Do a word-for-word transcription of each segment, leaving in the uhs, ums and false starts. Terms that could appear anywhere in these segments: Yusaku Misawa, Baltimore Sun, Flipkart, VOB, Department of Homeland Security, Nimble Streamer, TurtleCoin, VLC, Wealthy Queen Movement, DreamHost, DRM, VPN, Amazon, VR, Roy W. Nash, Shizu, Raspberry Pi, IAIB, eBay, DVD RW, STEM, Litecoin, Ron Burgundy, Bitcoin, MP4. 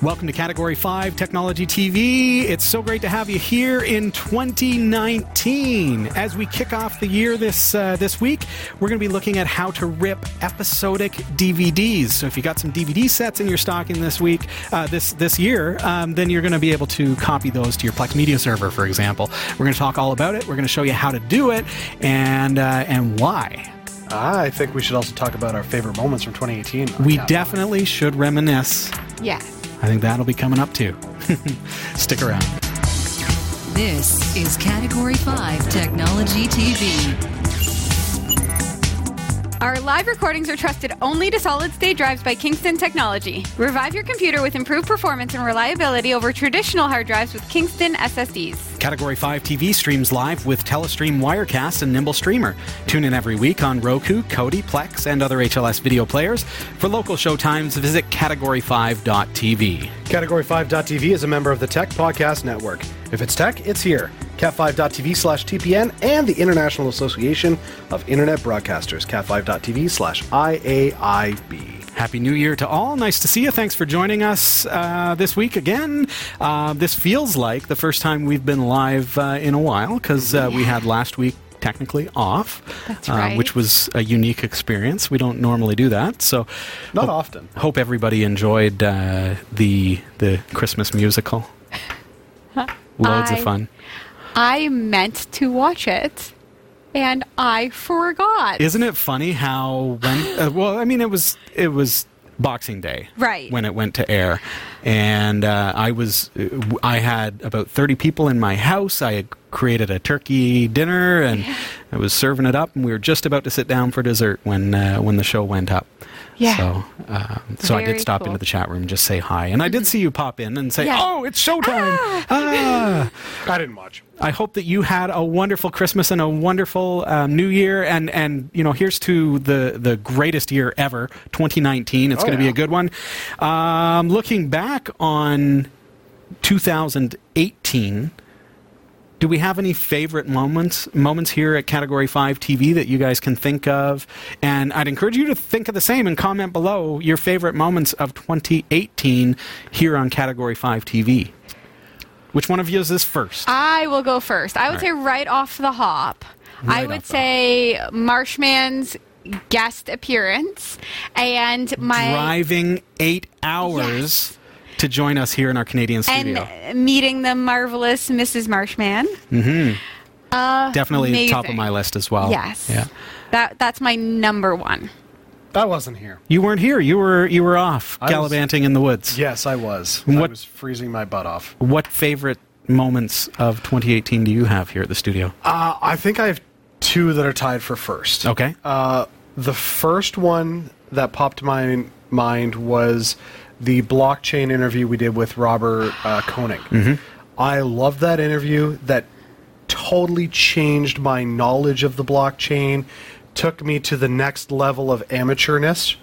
Welcome to Category five Technology T V. It's so great to have you here in twenty nineteen. As we kick off the year this uh, this week, we're going to be looking at how to rip episodic D V Ds. So if you got some D V D sets in your stocking this week, uh, this this year, um, then you're going to be able to copy those to your Plex Media Server, for example. We're going to talk all about it. We're going to show you how to do it and uh, and why. I think we should also talk about our favorite moments from twenty eighteen. We definitely should reminisce. Yeah. I think that'll be coming up too. Stick around. This is Category five Technology T V. Our live recordings are trusted only to solid-state drives by Kingston Technology. Revive your computer with improved performance and reliability over traditional hard drives with Kingston S S Ds. Category five T V streams live with Telestream Wirecast and Nimble Streamer. Tune in every week on Roku, Kodi, Plex, and other H L S video players. For local show times, visit Category five dot T V. Category five dot T V is a member of the Tech Podcast Network. If it's tech, it's here. cat five dot T V slash T P N and the International Association of Internet Broadcasters, cat five dot T V slash I A I B. Happy New Year to all. Nice to see you. Thanks for joining us uh, this week again. Uh, this feels like the first time we've been live uh, in a while because uh, yeah. we had last week technically off. That's right. Uh, which was a unique experience. We don't normally do that. So Not hope, often. Hope everybody enjoyed uh, the, the Christmas musical. Loads I, of fun. I meant to watch it. And I forgot. Isn't it funny how when? Uh, well, I mean, it was it was Boxing Day, right? When it went to air, and uh, I was I had about thirty people in my house. I had created a turkey dinner, and yeah. I was serving it up, and we were just about to sit down for dessert when uh, when the show went up. Yeah. So, uh, so I did stop cool. into the chat room and just say hi. And I did see you pop in and say, yeah. oh, it's showtime. Ah. Ah. I didn't watch. I hope that you had a wonderful Christmas and a wonderful um, New Year. And, and, you know, here's to the, the greatest year ever, twenty nineteen. It's oh, going to yeah. be a good one. Um, looking back on two thousand eighteen, do we have any favorite moments moments here at Category five T V that you guys can think of? And I'd encourage you to think of the same and comment below your favorite moments of twenty eighteen here on Category five T V. Which one of you is this first? I will go first. I would right. say right off the hop. Right I would say Marshman's guest appearance and my... Driving eight hours... Yes. To join us here in our Canadian studio. And meeting the marvelous Missus Marshman. Mm-hmm. Uh, Definitely amazing. Top of my list as well. Yes. Yeah. That that's my number one. I wasn't here. You weren't here. You were you were off I gallivanting was, in the woods. Yes, I was. What, I was freezing my butt off. What favorite moments of twenty eighteen do you have here at the studio? Uh, I think I have two that are tied for first. Okay. Uh, the first one that popped to my mind was... the blockchain interview we did with Robert uh, Koenig. Mm-hmm. I loved that interview. That totally changed my knowledge of the blockchain, took me to the next level of amateurness.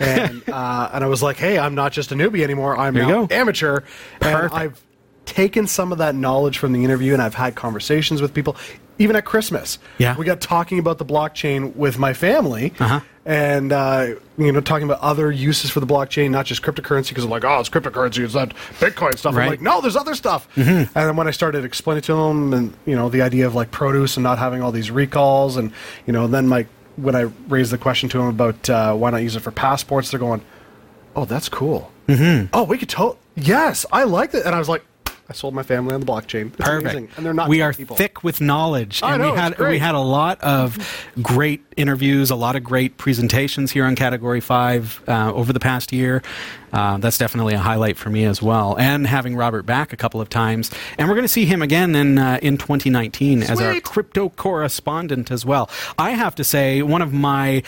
And uh, and I was like, hey, I'm not just a newbie anymore. I'm now amateur. Perfect. And I've taken some of that knowledge from the interview, and I've had conversations with people. Even at Christmas, yeah. we got talking about the blockchain with my family, uh-huh. and uh, you know, talking about other uses for the blockchain, not just cryptocurrency. Because I'm like, oh, it's cryptocurrency, it's that Bitcoin stuff. Right. I'm like, no, there's other stuff. Mm-hmm. And then when I started explaining to them, and you know, the idea of like produce and not having all these recalls, and you know, then my when I raised the question to them about uh, why not use it for passports, they're going, oh, that's cool. Mm-hmm. Oh, we could totally. Yes, I like that. And I was like. I sold my family on the blockchain. It's Perfect. Amazing. And they're not we are people. Thick with knowledge. I and know, we had we had a lot of great interviews, a lot of great presentations here on Category five uh, over the past year. Uh, that's definitely a highlight for me as well. And having Robert back a couple of times. And we're going to see him again in uh, in twenty nineteen Sweet. As our crypto correspondent as well. I have to say, one of my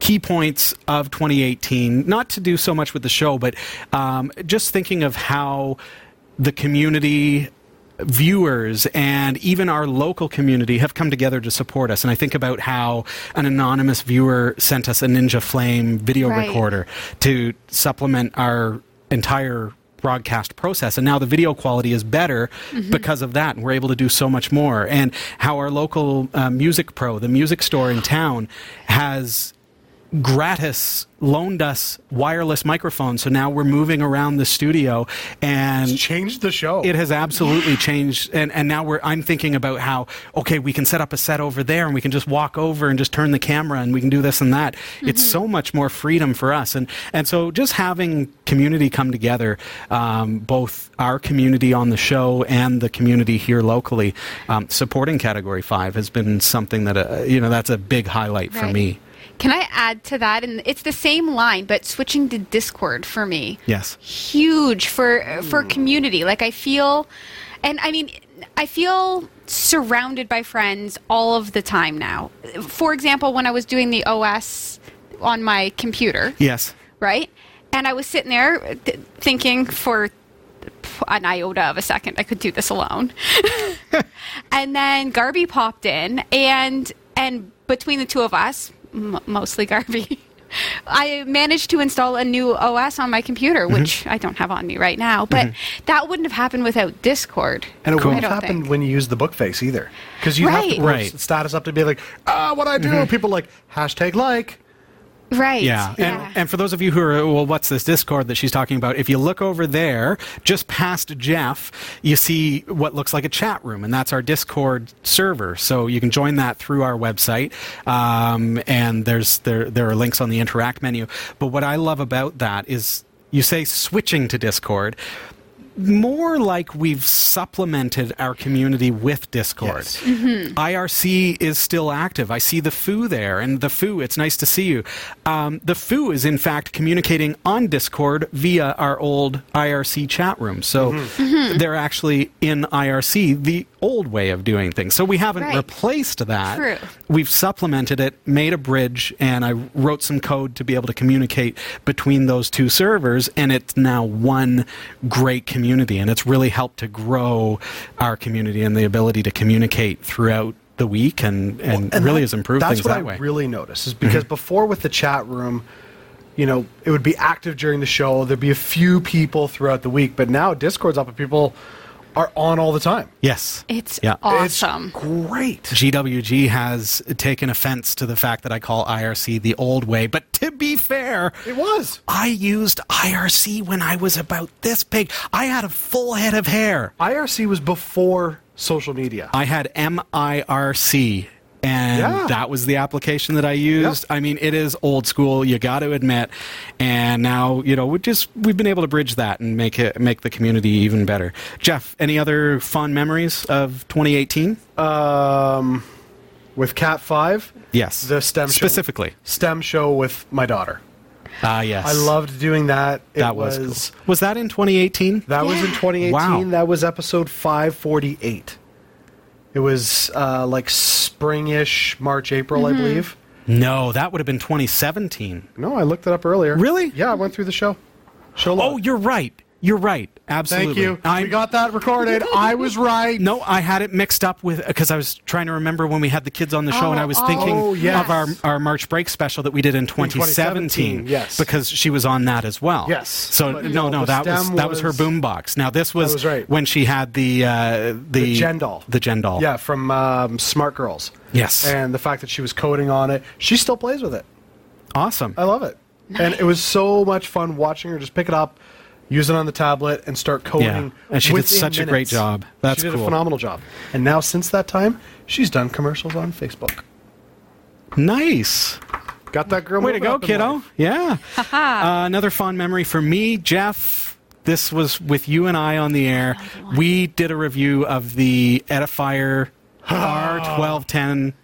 key points of twenty eighteen, not to do so much with the show, but um, just thinking of how... the community, viewers, and even our local community have come together to support us. And I think about how an anonymous viewer sent us a Ninja Flame video right. recorder to supplement our entire broadcast process. And now the video quality is better mm-hmm. because of that. And we're able to do so much more. And how our local uh, music pro, the music store in town, has... gratis loaned us wireless microphones, so now we're moving around the studio, and it's changed the show. It has absolutely changed, and and now we're I'm thinking about how, okay, we can set up a set over there, and we can just walk over and just turn the camera, and we can do this and that. Mm-hmm. It's so much more freedom for us, and and so just having community come together, um, both our community on the show and the community here locally, um, supporting Category five has been something that uh, you know that's a big highlight right. for me. Can I add to that? And it's the same line, but switching to Discord for me. Yes. Huge for for community. Like I feel, and I mean, I feel surrounded by friends all of the time now. For example, when I was doing the O S on my computer. Yes. Right? And I was sitting there th- thinking for an iota of a second, I could do this alone. And then Garby popped in, and and between the two of us, mostly Garby, I managed to install a new O S on my computer, which mm-hmm. I don't have on me right now, but mm-hmm. that wouldn't have happened without Discord. And it cool. wouldn't have happened think. when you use the book face either, because you right. have to put right. status up to be like, ah, oh, what I do, mm-hmm. people like, hashtag like. Right. Yeah. And, yeah. and for those of you who are, well, what's this Discord that she's talking about? If you look over there, just past Jeff, you see what looks like a chat room, and that's our Discord server. So you can join that through our website, um, and there's there there are links on the interact menu. But what I love about that is you say switching to Discord. More like we've supplemented our community with Discord. Yes. Mm-hmm. I R C is still active. I see the F O O there, and the F O O, it's nice to see you. Um, the F O O is, in fact, communicating on Discord via our old I R C chat room. So mm-hmm. Mm-hmm. they're actually in I R C, the old way of doing things. So we haven't right. replaced that. True. We've supplemented it, made a bridge, and I wrote some code to be able to communicate between those two servers, and it's now one great community. Community, and it's really helped to grow our community and the ability to communicate throughout the week, and, and, well, and really that, has improved things that way. That's what I really noticed, is because mm-hmm. before with the chat room, you know, it would be active during the show. There'd be a few people throughout the week, but now Discord's up and people are on all the time. Yes. It's yeah. awesome. It's great. G W G has taken offense to the fact that I call I R C the old way, but to be fair, it was. I used I R C when I was about this big. I had a full head of hair. I R C was before social media. I had M I R C. And yeah. that was the application that I used. Yep. I mean, it is old school, you got to admit. And now, you know, we just we've been able to bridge that and make it make the community even better. Jeff, any other fond memories of twenty eighteen? Um, with Cat five? Yes. The STEM specifically. Show, STEM show with my daughter. Ah, uh, yes. I loved doing that. It that was was, cool. was that in twenty eighteen? That yeah. was in twenty eighteen. Wow. That was episode five forty-eight. It was uh, like springish, March, April, mm-hmm. I believe. No, that would have been twenty seventeen. No, I looked it up earlier. Really? Yeah, I went through the show. show oh, you're right. You're right. Absolutely. Thank you. I'm, we got that recorded. I was right. No, I had it mixed up with, because I was trying to remember when we had the kids on the show, oh, and I was oh, thinking oh, yes. of our, our March break special that we did in twenty seventeen. in twenty seventeen yes. Because she was on that as well. Yes. So, but, no, no, no that was, was that was her boombox. Now, this was, was right. when she had the, uh, the... The Jen doll. The Jen doll. Yeah, from um, Smart Girls. Yes. And the fact that she was coding on it. She still plays with it. Awesome. I love it. Nice. And it was so much fun watching her just pick it up, use it on the tablet, and start coding. Yeah. And she did such minutes. a great job. That's cool. She did cool. a phenomenal job. And now, since that time, she's done commercials on Facebook. Nice. Got that girl. Way to go, kiddo. Life. Yeah. uh, another fond memory for me, Jeff. This was with you and I on the air. We did a review of the Edifier R twelve ten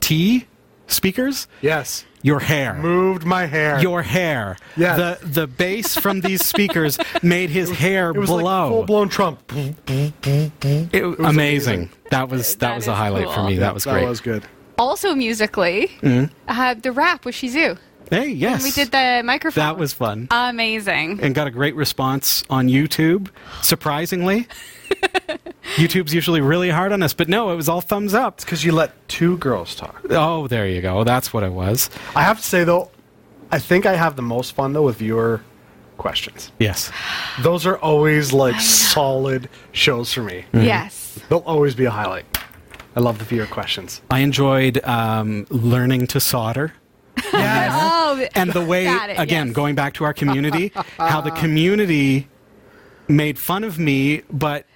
T speakers. Yes. Your hair. Moved my hair. Your hair. Yeah. The the bass from these speakers made his it was, hair blow. It was blow. like full-blown Trump. It, it was amazing. amazing. That was that, that was a highlight cool. for me. Yeah, that was that great. That was good. Also musically, mm-hmm. uh, the rap with Shizu. Hey, yes. And we did the microphone. That was fun. Amazing. And got a great response on YouTube, surprisingly. YouTube's usually really hard on us, but no, it was all thumbs up. It's because you let two girls talk. Oh, there you go. That's what it was. I have to say, though, I think I have the most fun, though, with viewer questions. Yes. Those are always, like, solid shows for me. Mm-hmm. Yes. They'll always be a highlight. I love the viewer questions. I enjoyed um, learning to solder. Yes. Oh, and the way, it, again, yes. going back to our community, how the community made fun of me, but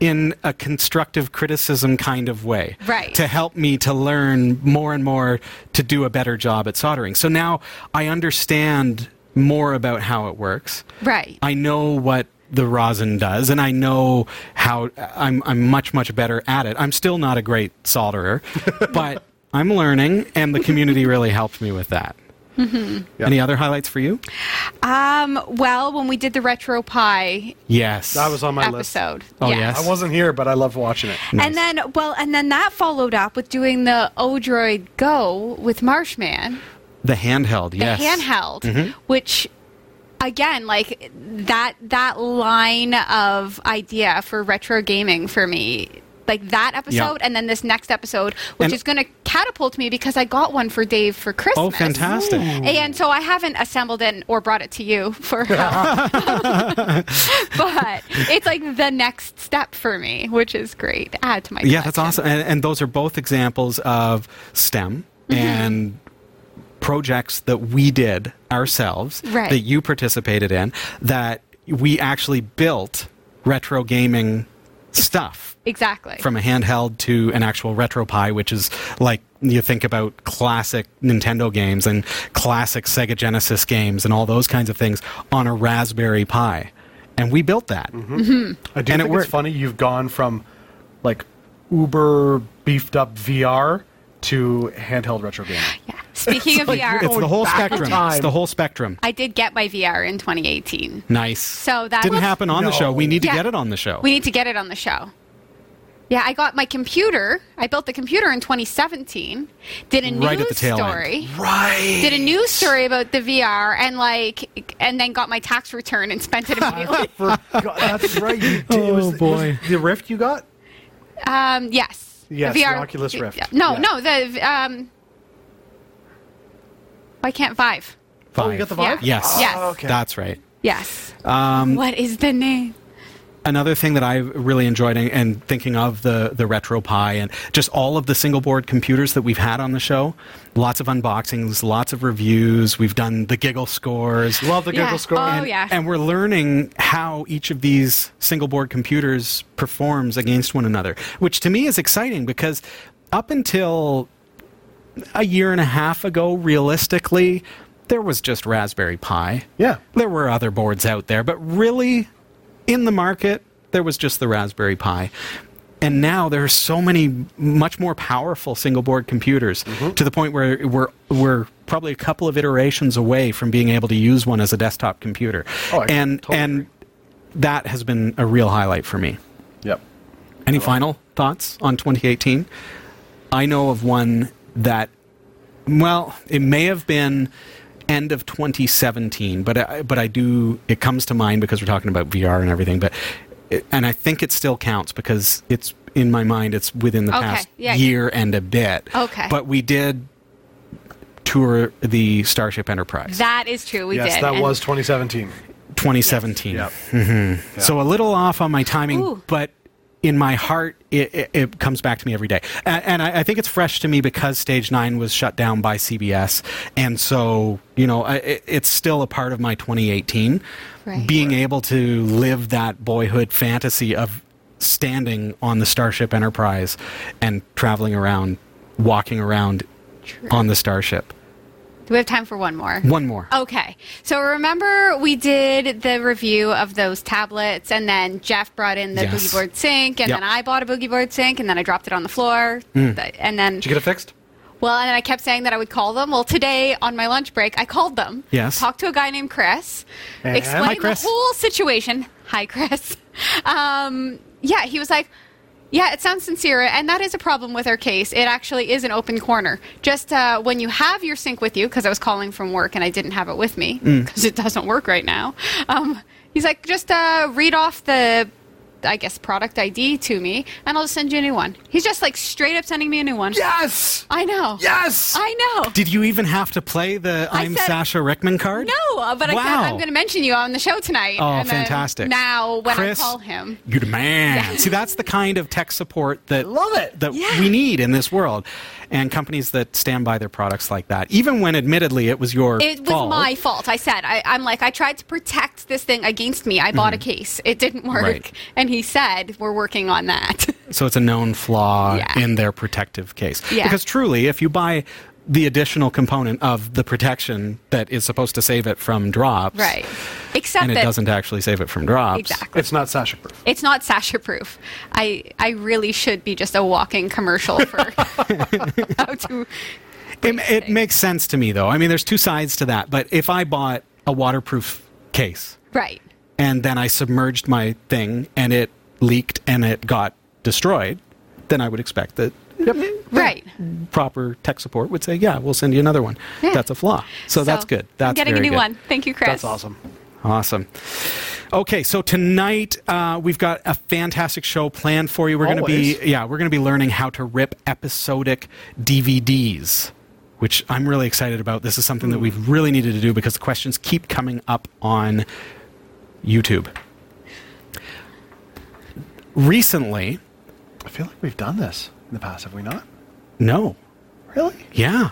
in a constructive criticism kind of way, right? To help me to learn more and more to do a better job at soldering. So now I understand more about how it works. Right. I know what the rosin does, and I know how I'm, I'm much, much better at it. I'm still not a great solderer, but I'm learning, and the community really helped me with that. Mm-hmm. Yep. Any other highlights for you? Um, well, when we did the Retro Pie, yes, that was on my episode. List. Oh yes. yes, I wasn't here, but I loved watching it. Nice. And then, well, and then that followed up with doing the Odroid Go with Marshman, the handheld, the yes, handheld, mm-hmm. which. Again, like that that line of idea for retro gaming for me, like that episode yep. and then this next episode, which and is going to catapult me because I got one for Dave for Christmas. Oh, fantastic. Ooh. And so I haven't assembled it or brought it to you for help. But it's like the next step for me, which is great. Add to my collection. Yeah, that's awesome. And, and those are both examples of STEM mm-hmm. and projects that we did ourselves, right. that you participated in, that we actually built retro gaming stuff. Exactly. From a handheld to an actual retro pie, which is like you think about classic Nintendo games and classic Sega Genesis games and all those kinds of things on a Raspberry Pi. And we built that. Mm-hmm. Mm-hmm. I do and think it it's funny you've gone from like uber beefed up V R to handheld retro gaming. Yeah. Speaking of like, V R, it's the whole spectrum. It's the whole spectrum. I did get my V R in twenty eighteen. Nice. So that didn't was, happen on no. the show. We need yeah. to get it on the show. We need to get it on the show. Yeah, I got my computer. I built the computer in twenty seventeen. Did a right news at the tail story. End. Right. Did a news story about the V R and like, and then got my tax return and spent it immediately. That's right. You did. Oh was, boy, was the Rift you got? Um, yes. Yes, the, V R, the Oculus Rift. Yeah. No, yeah. no, the. Um, Why can't Vive? Vive. Oh, you got the Vive? Yeah. Yes. Yes. Oh, okay. That's right. Yes. Um, what is the name? Another thing that I really enjoyed and, and thinking of the, the RetroPie and just all of the single board computers that we've had on the show, lots of unboxings, lots of reviews. We've done the Giggle Scores. Love the yeah. Giggle Scores. Oh, and, yeah. and we're learning how each of these single board computers performs against one another, which to me is exciting because up until a year and a half ago, realistically, there was just Raspberry Pi. Yeah. There were other boards out there, but really, in the market, there was just the Raspberry Pi. And now there are so many much more powerful single-board computers mm-hmm. to the point where we're, we're probably a couple of iterations away from being able to use one as a desktop computer. Oh, I and totally and agree. That has been a real highlight for me. Yep. Any cool. final thoughts on twenty eighteen? I know of one that, well, it may have been end of twenty seventeen, but I, but I do, it comes to mind because we're talking about V R and everything, but, and I think it still counts because it's, in my mind, it's within the okay. past yeah, year yeah. and a bit. Okay. But we did tour the Starship Enterprise. That is true, we yes, did. Yes, that and was twenty seventeen. twenty seventeen. Yes. Yep. Mm-hmm. Yep. So a little off on my timing, Ooh. But in my heart, it, it, it comes back to me every day. And, and I, I think it's fresh to me because Stage nine was shut down by C B S. And so, you know, I, it, it's still a part of my twenty eighteen. Right. Being right. able to live that boyhood fantasy of standing on the Starship Enterprise and traveling around, walking around True. On the Starship. Do we have time for one more? One more. Okay. So remember we did the review of those tablets, and then Jeff brought in the yes. boogie board sink, and yep. then I bought a boogie board sink, and then I dropped it on the floor. Mm. And then did you get it fixed? Well, and then I kept saying that I would call them. Well, today on my lunch break, I called them. Yes. Talked to a guy named Chris. And explained hi, Chris. The whole situation. Hi, Chris. Um, yeah, he was like, yeah, it sounds sincere, and that is a problem with our case. It actually is an open corner. Just uh, when you have your sync with you, because I was calling from work and I didn't have it with me, because mm. it doesn't work right now. Um, he's like, just uh, read off the I guess, product I D to me, and I'll just send you a new one. He's just like straight up sending me a new one. Yes! I know. Yes! I know. Did you even have to play the I I'm said, Sasha Rickman card? No, but wow. I said I'm going to mention you on the show tonight. Oh, and fantastic. Now when Chris, I call him. You're the man. Yeah. See, that's the kind of tech support that, Love it. that yeah. we need in this world. And companies that stand by their products like that, even when admittedly it was your fault. It was fault. my fault. I said, I, I'm like, I tried to protect this thing against me. I bought mm. a case. It didn't work. Right. And he said, we're working on that. So it's a known flaw yeah. in their protective case. Yeah. Because truly, if you buy the additional component of the protection that is supposed to save it from drops. Right. Except and it that, doesn't actually save it from drops. Exactly. It's not Sasha proof. It's not Sasha proof. I I really should be just a walking commercial for how to... It, it makes sense to me, though. I mean, there's two sides to that. But if I bought a waterproof case... Right. And then I submerged my thing, and it leaked, and it got destroyed, then I would expect that... Yep. Right. Proper tech support would say, yeah, we'll send you another one. Yeah. That's a flaw. So, so that's good. That's getting very a new good. one. Thank you, Chris. That's awesome. Awesome. Okay, so tonight uh, we've got a fantastic show planned for you. We're going to be yeah, we're going to be learning how to rip episodic D V Ds, which I'm really excited about. This is something that we've really needed to do because the questions keep coming up on YouTube. Recently, I feel like we've done this. In the past, have we not? No. Really? Yeah.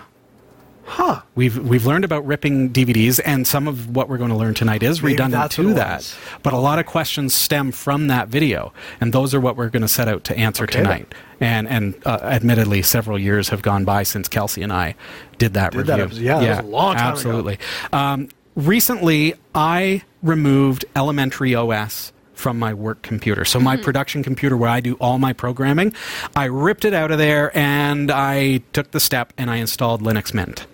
Huh. We've we've learned about ripping D V Ds, and some of what we're going to learn tonight is Maybe redundant to that. But a lot of questions stem from that video, and those are what we're going to set out to answer okay, tonight. Then. And and uh, admittedly, several years have gone by since Kelsey and I did that did review. That, yeah, yeah, that was a long time absolutely. ago. Absolutely. Um, recently, I removed elementary O S from my work computer. So my mm-hmm. production computer where I do all my programming, I ripped it out of there and I took the step and I installed Linux Mint.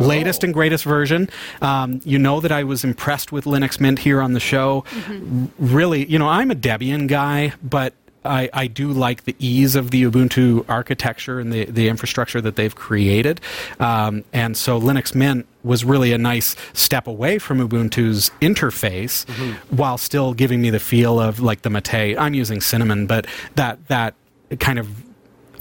Oh. Latest and greatest version. Um, you know that I was impressed with Linux Mint here on the show. Mm-hmm. Really, you know, I'm a Debian guy, but I, I do like the ease of the Ubuntu architecture and the, the infrastructure that they've created. Um, and so Linux Mint was really a nice step away from Ubuntu's interface mm-hmm. while still giving me the feel of like the Mate. I'm using Cinnamon, but that, that kind of,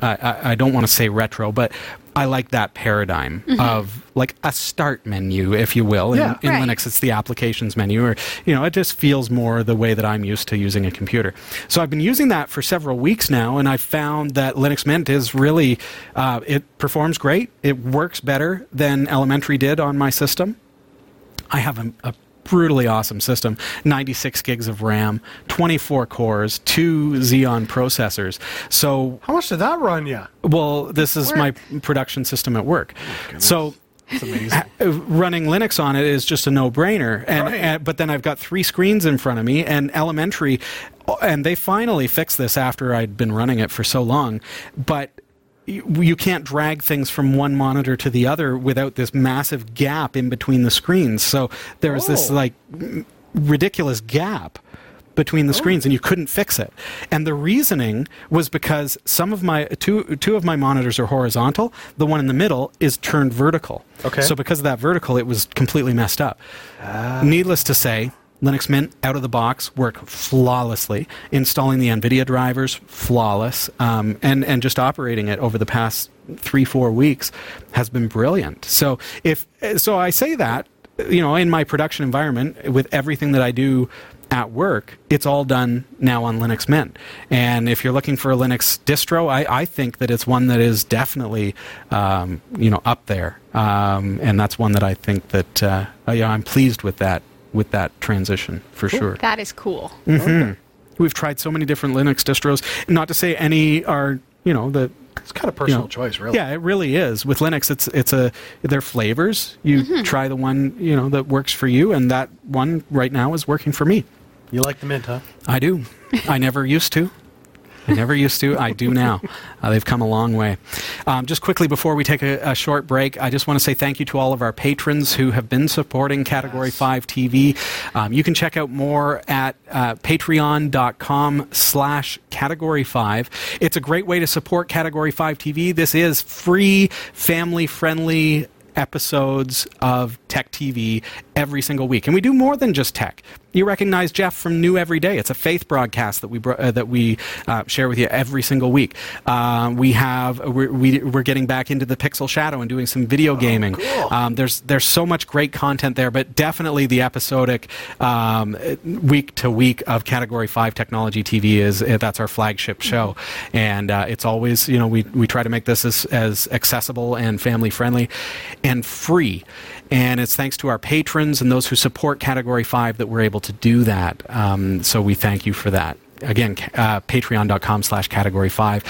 uh, I, I don't want to say retro, but I like that paradigm mm-hmm. of like a start menu, if you will. In, yeah, in right. Linux, it's the applications menu, or, you know, it just feels more the way that I'm used to using a computer. So I've been using that for several weeks now, and I've found that Linux Mint is really, uh, it performs great. It works better than Elementary did on my system. I have a, a brutally awesome system, ninety-six gigs of RAM, twenty-four cores, two Xeon processors. So how much did that run you? Well, this is work. my production system at work. Oh, so that's amazing. Running Linux on it is just a no-brainer. And, right. and but then I've got three screens in front of me, and Elementary, and they finally fixed this after I'd been running it for so long, but you can't drag things from one monitor to the other without this massive gap in between the screens. So there was oh. this like ridiculous gap between the oh. screens, and you couldn't fix it. And the reasoning was because some of my two two of my monitors are horizontal. The one in the middle is turned vertical. Okay. So because of that vertical, it was completely messed up. Uh. Needless to say, Linux Mint, out of the box, work flawlessly. Installing the NVIDIA drivers, flawless. Um, and, and just operating it over the past three, four weeks has been brilliant. So if so I say that, you know, in my production environment, with everything that I do at work, it's all done now on Linux Mint. And if you're looking for a Linux distro, I, I think that it's one that is definitely, um, you know, up there. Um, and that's one that I think that, uh, yeah, I'm pleased with that. with that transition, for cool. sure. That is cool. Mm-hmm. Okay. We've tried so many different Linux distros. Not to say any are, you know, the... It's kind of personal you know, choice, really. Yeah, it really is. With Linux, it's it's a they're flavors. You mm-hmm. try the one, you know, that works for you, and that one right now is working for me. You like the Mint, huh? I do. I never used to. I never used to. I do now. Uh, they've come a long way. Um, just quickly before we take a, a short break, I just want to say thank you to all of our patrons who have been supporting Category yes. five T V. Um, you can check out more at uh, patreon dot com slash Category five. It's a great way to support Category five T V. This is free, family-friendly episodes of Tech T V every single week. And we do more than just tech. You recognize Jeff from New Every Day. It's a faith broadcast that we bro- uh, that we uh, share with you every single week. Uh, we have we're, we, we're getting back into the Pixel Shadow and doing some video gaming. Oh, cool. um, there's there's so much great content there, but definitely the episodic um, week to week of Category five Technology T V is uh, that's our flagship show, mm-hmm. and uh, it's always you know we we try to make this as as accessible and family friendly, and free. And it's thanks to our patrons and those who support Category five that we're able to do that. Um, so we thank you for that. Again, uh, patreon dot com slash Category five.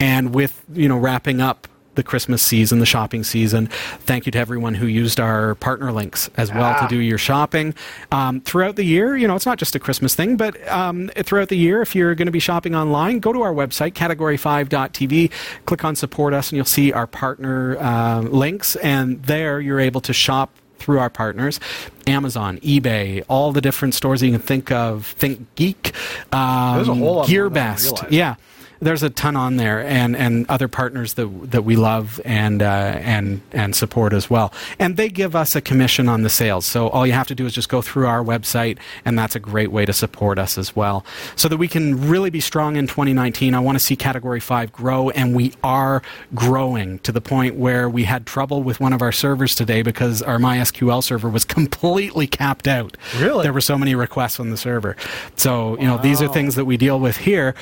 And with, you know, wrapping up the Christmas season, the shopping season, thank you to everyone who used our partner links as well ah. to do your shopping. Um, throughout the year, you know, it's not just a Christmas thing, but um, throughout the year, if you're going to be shopping online, go to our website, category five dot t v, click on Support Us, and you'll see our partner uh, links. And there you're able to shop through our partners, Amazon, eBay, all the different stores you can think of, Think Geek, um, there's a whole lot GearBest, yeah, there's a ton on there, and, and other partners that that we love and uh, and and support as well, and they give us a commission on the sales. So all you have to do is just go through our website, and that's a great way to support us as well, so that we can really be strong in twenty nineteen. I want to see Category five grow, and we are growing to the point where we had trouble with one of our servers today because our MySQL server was completely capped out. Really, there were so many requests on the server. So you wow. know these are things that we deal with here.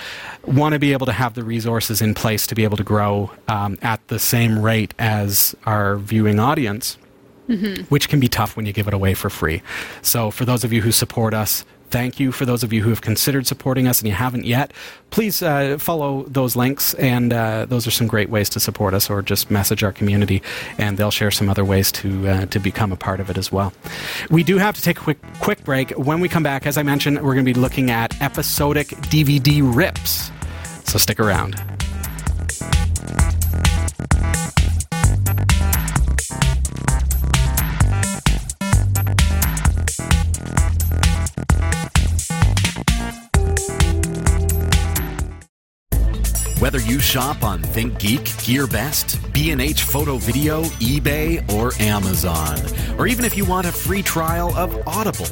Want to be able to have the resources in place to be able to grow um, at the same rate as our viewing audience, mm-hmm. which can be tough when you give it away for free. So for those of you who support us, thank you. For those of you who have considered supporting us and you haven't yet, please uh, follow those links, and uh, those are some great ways to support us, or just message our community, and they'll share some other ways to uh, to become a part of it as well. We do have to take a quick, quick break. When we come back, as I mentioned, we're going to be looking at episodic D V D rips. So stick around. Whether you shop on ThinkGeek, GearBest, B and H Photo Video, eBay, or Amazon, or even if you want a free trial of Audible,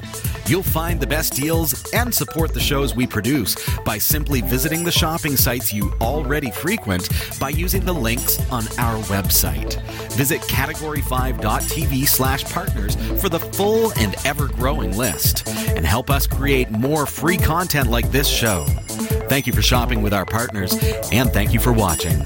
you'll find the best deals and support the shows we produce by simply visiting the shopping sites you already frequent by using the links on our website. Visit category five dot t v slash partners for the full and ever-growing list, and help us create more free content like this show. Thank you for shopping with our partners, and thank you for watching.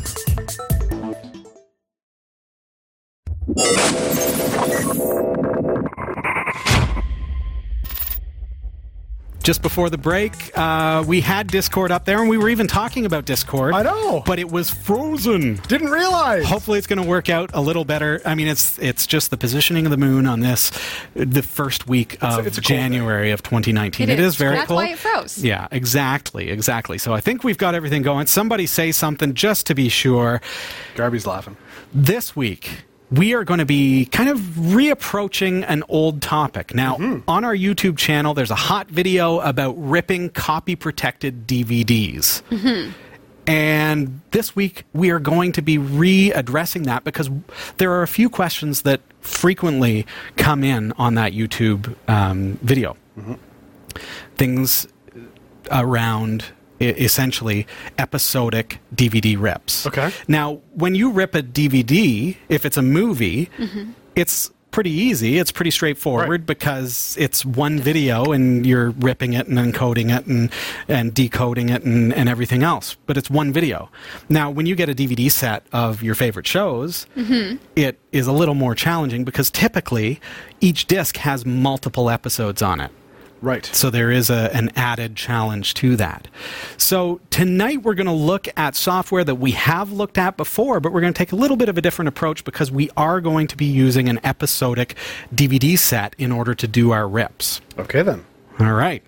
Just before the break, uh, we had Discord up there, and we were even talking about Discord. I know. But it was frozen. Didn't realize. Hopefully it's going to work out a little better. I mean, it's it's just the positioning of the moon on this, the first week of it's a, it's a January cool of twenty nineteen. It, it is. is very That's cold. That's why it froze. Yeah, exactly, exactly. So I think we've got everything going. Somebody say something just to be sure. Darby's laughing. This week, we are going to be kind of reapproaching an old topic. Now, mm-hmm. on our YouTube channel, there's a hot video about ripping copy-protected D V Ds. Mm-hmm. And this week, we are going to be readdressing that because there are a few questions that frequently come in on that YouTube um, video. Mm-hmm. Things around essentially episodic D V D rips. Okay. Now, when you rip a D V D, if it's a movie, mm-hmm. it's pretty easy. It's pretty straightforward, right, because it's one video and you're ripping it and encoding it and, and decoding it and, and everything else. But it's one video. Now, when you get a D V D set of your favorite shows, mm-hmm. it is a little more challenging because typically each disc has multiple episodes on it. Right. So there is a, an added challenge to that. So tonight we're going to look at software that we have looked at before, but we're going to take a little bit of a different approach because we are going to be using an episodic D V D set in order to do our rips. Okay, then. All right.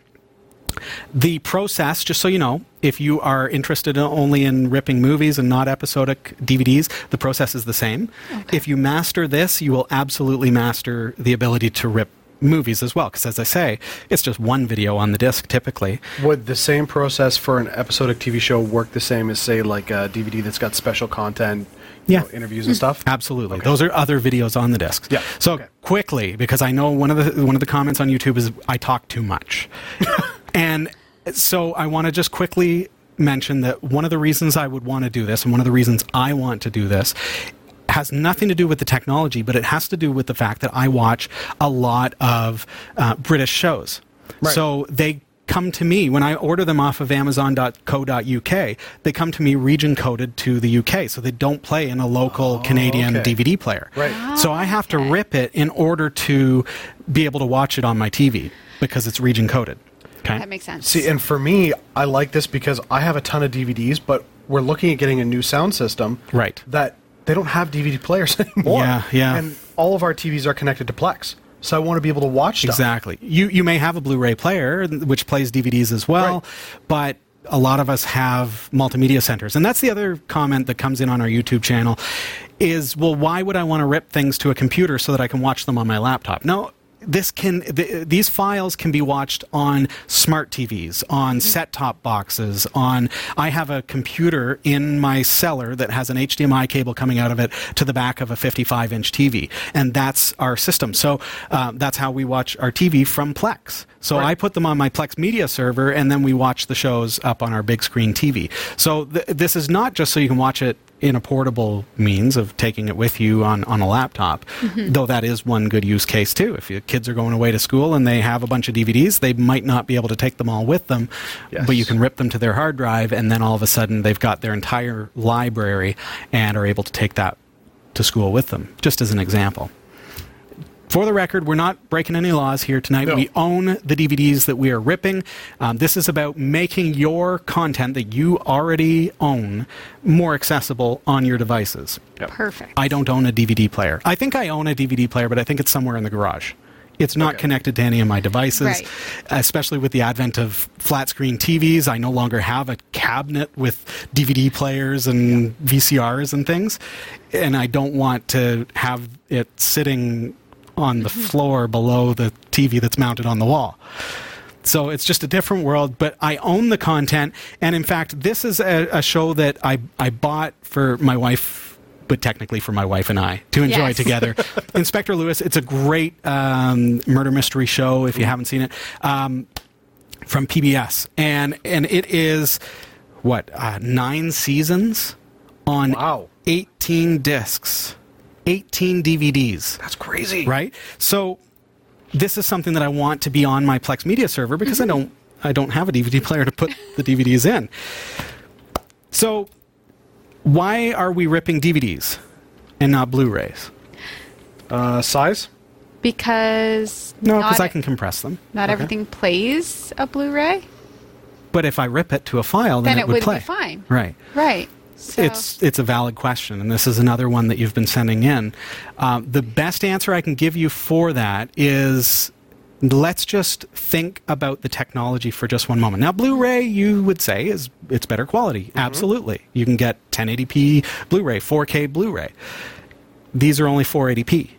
The process, just so you know, if you are interested only in ripping movies and not episodic D V Ds, the process is the same. Okay. If you master this, you will absolutely master the ability to rip movies as well, because as I say, it's just one video on the disc typically. Would the same process for an episodic T V show work the same as, say, like a D V D that's got special content, yeah. you know, interviews and stuff? Absolutely. Okay. Those are other videos on the discs. Yeah. So okay. quickly, because I know one of the one of the comments on YouTube is I talk too much. And so I want to just quickly mention that one of the reasons I would want to do this and one of the reasons I want to do this has nothing to do with the technology, but it has to do with the fact that I watch a lot of uh, British shows. Right. So they come to me, when I order them off of amazon dot co dot U K, they come to me region coded to the U K, so they don't play in a local oh, Canadian okay. D V D player. Right. Oh, so I have okay. to rip it in order to be able to watch it on my T V because it's region coded. Okay. That makes sense. See, and for me, I like this because I have a ton of D V Ds, but we're looking at getting a new sound system. Right. That they don't have D V D players anymore. Yeah, yeah. And all of our T Vs are connected to Plex. So I want to be able to watch stuff. Exactly. You you may have a Blu-ray player, which plays D V Ds as well, right. but a lot of us have multimedia centers. And that's the other comment that comes in on our YouTube channel is, well, why would I want to rip things to a computer so that I can watch them on my laptop? No. This can th- these files can be watched on smart T Vs, on set-top boxes, on... I have a computer in my cellar that has an H D M I cable coming out of it to the back of a fifty-five inch T V, and that's our system. So uh, that's how we watch our T V from Plex. So right. I put them on my Plex Media Server, and then we watch the shows up on our big screen T V. So th- this is not just so you can watch it in a portable means of taking it with you on, on a laptop, mm-hmm. though that is one good use case too. If your kids are going away to school and they have a bunch of D V Ds, they might not be able to take them all with them, yes. but you can rip them to their hard drive, and then all of a sudden they've got their entire library and are able to take that to school with them, just as an example. For the record, we're not breaking any laws here tonight. No. We own the D V Ds that we are ripping. Um, this is about making your content that you already own more accessible on your devices. Yep. Perfect. I don't own a D V D player. I think I own a D V D player, but I think it's somewhere in the garage. It's not okay. connected to any of my devices, right. especially with the advent of flat-screen T Vs. I no longer have a cabinet with D V D players and yeah. V C Rs and things, and I don't want to have it sitting on the floor below the T V that's mounted on the wall. So it's just a different world, but I own the content. And in fact, this is a, a show that I, I bought for my wife, but technically for my wife and I, to enjoy yes. together. Inspector Lewis, it's a great um, murder mystery show, if you haven't seen it, um, from P B S. And and it is, what, uh, nine seasons on wow. eighteen discs. eighteen D V Ds. That's crazy. Right? So this is something that I want to be on my Plex Media Server because mm-hmm. I don't I don't have a D V D player to put the D V Ds in. So why are we ripping D V Ds and not Blu-rays? Uh, size? Because No, because I can compress them. Not okay. everything plays a Blu-ray. But if I rip it to a file, then, then it, it would, would play. Be fine. Right. Right. So. It's it's a valid question, and this is another one that you've been sending in. Um, the best answer I can give you for that is let's just think about the technology for just one moment. Now, Blu-ray, you would say, is it's better quality. Mm-hmm. Absolutely. You can get ten eighty p Blu-ray, four K Blu-ray. These are only four eighty p.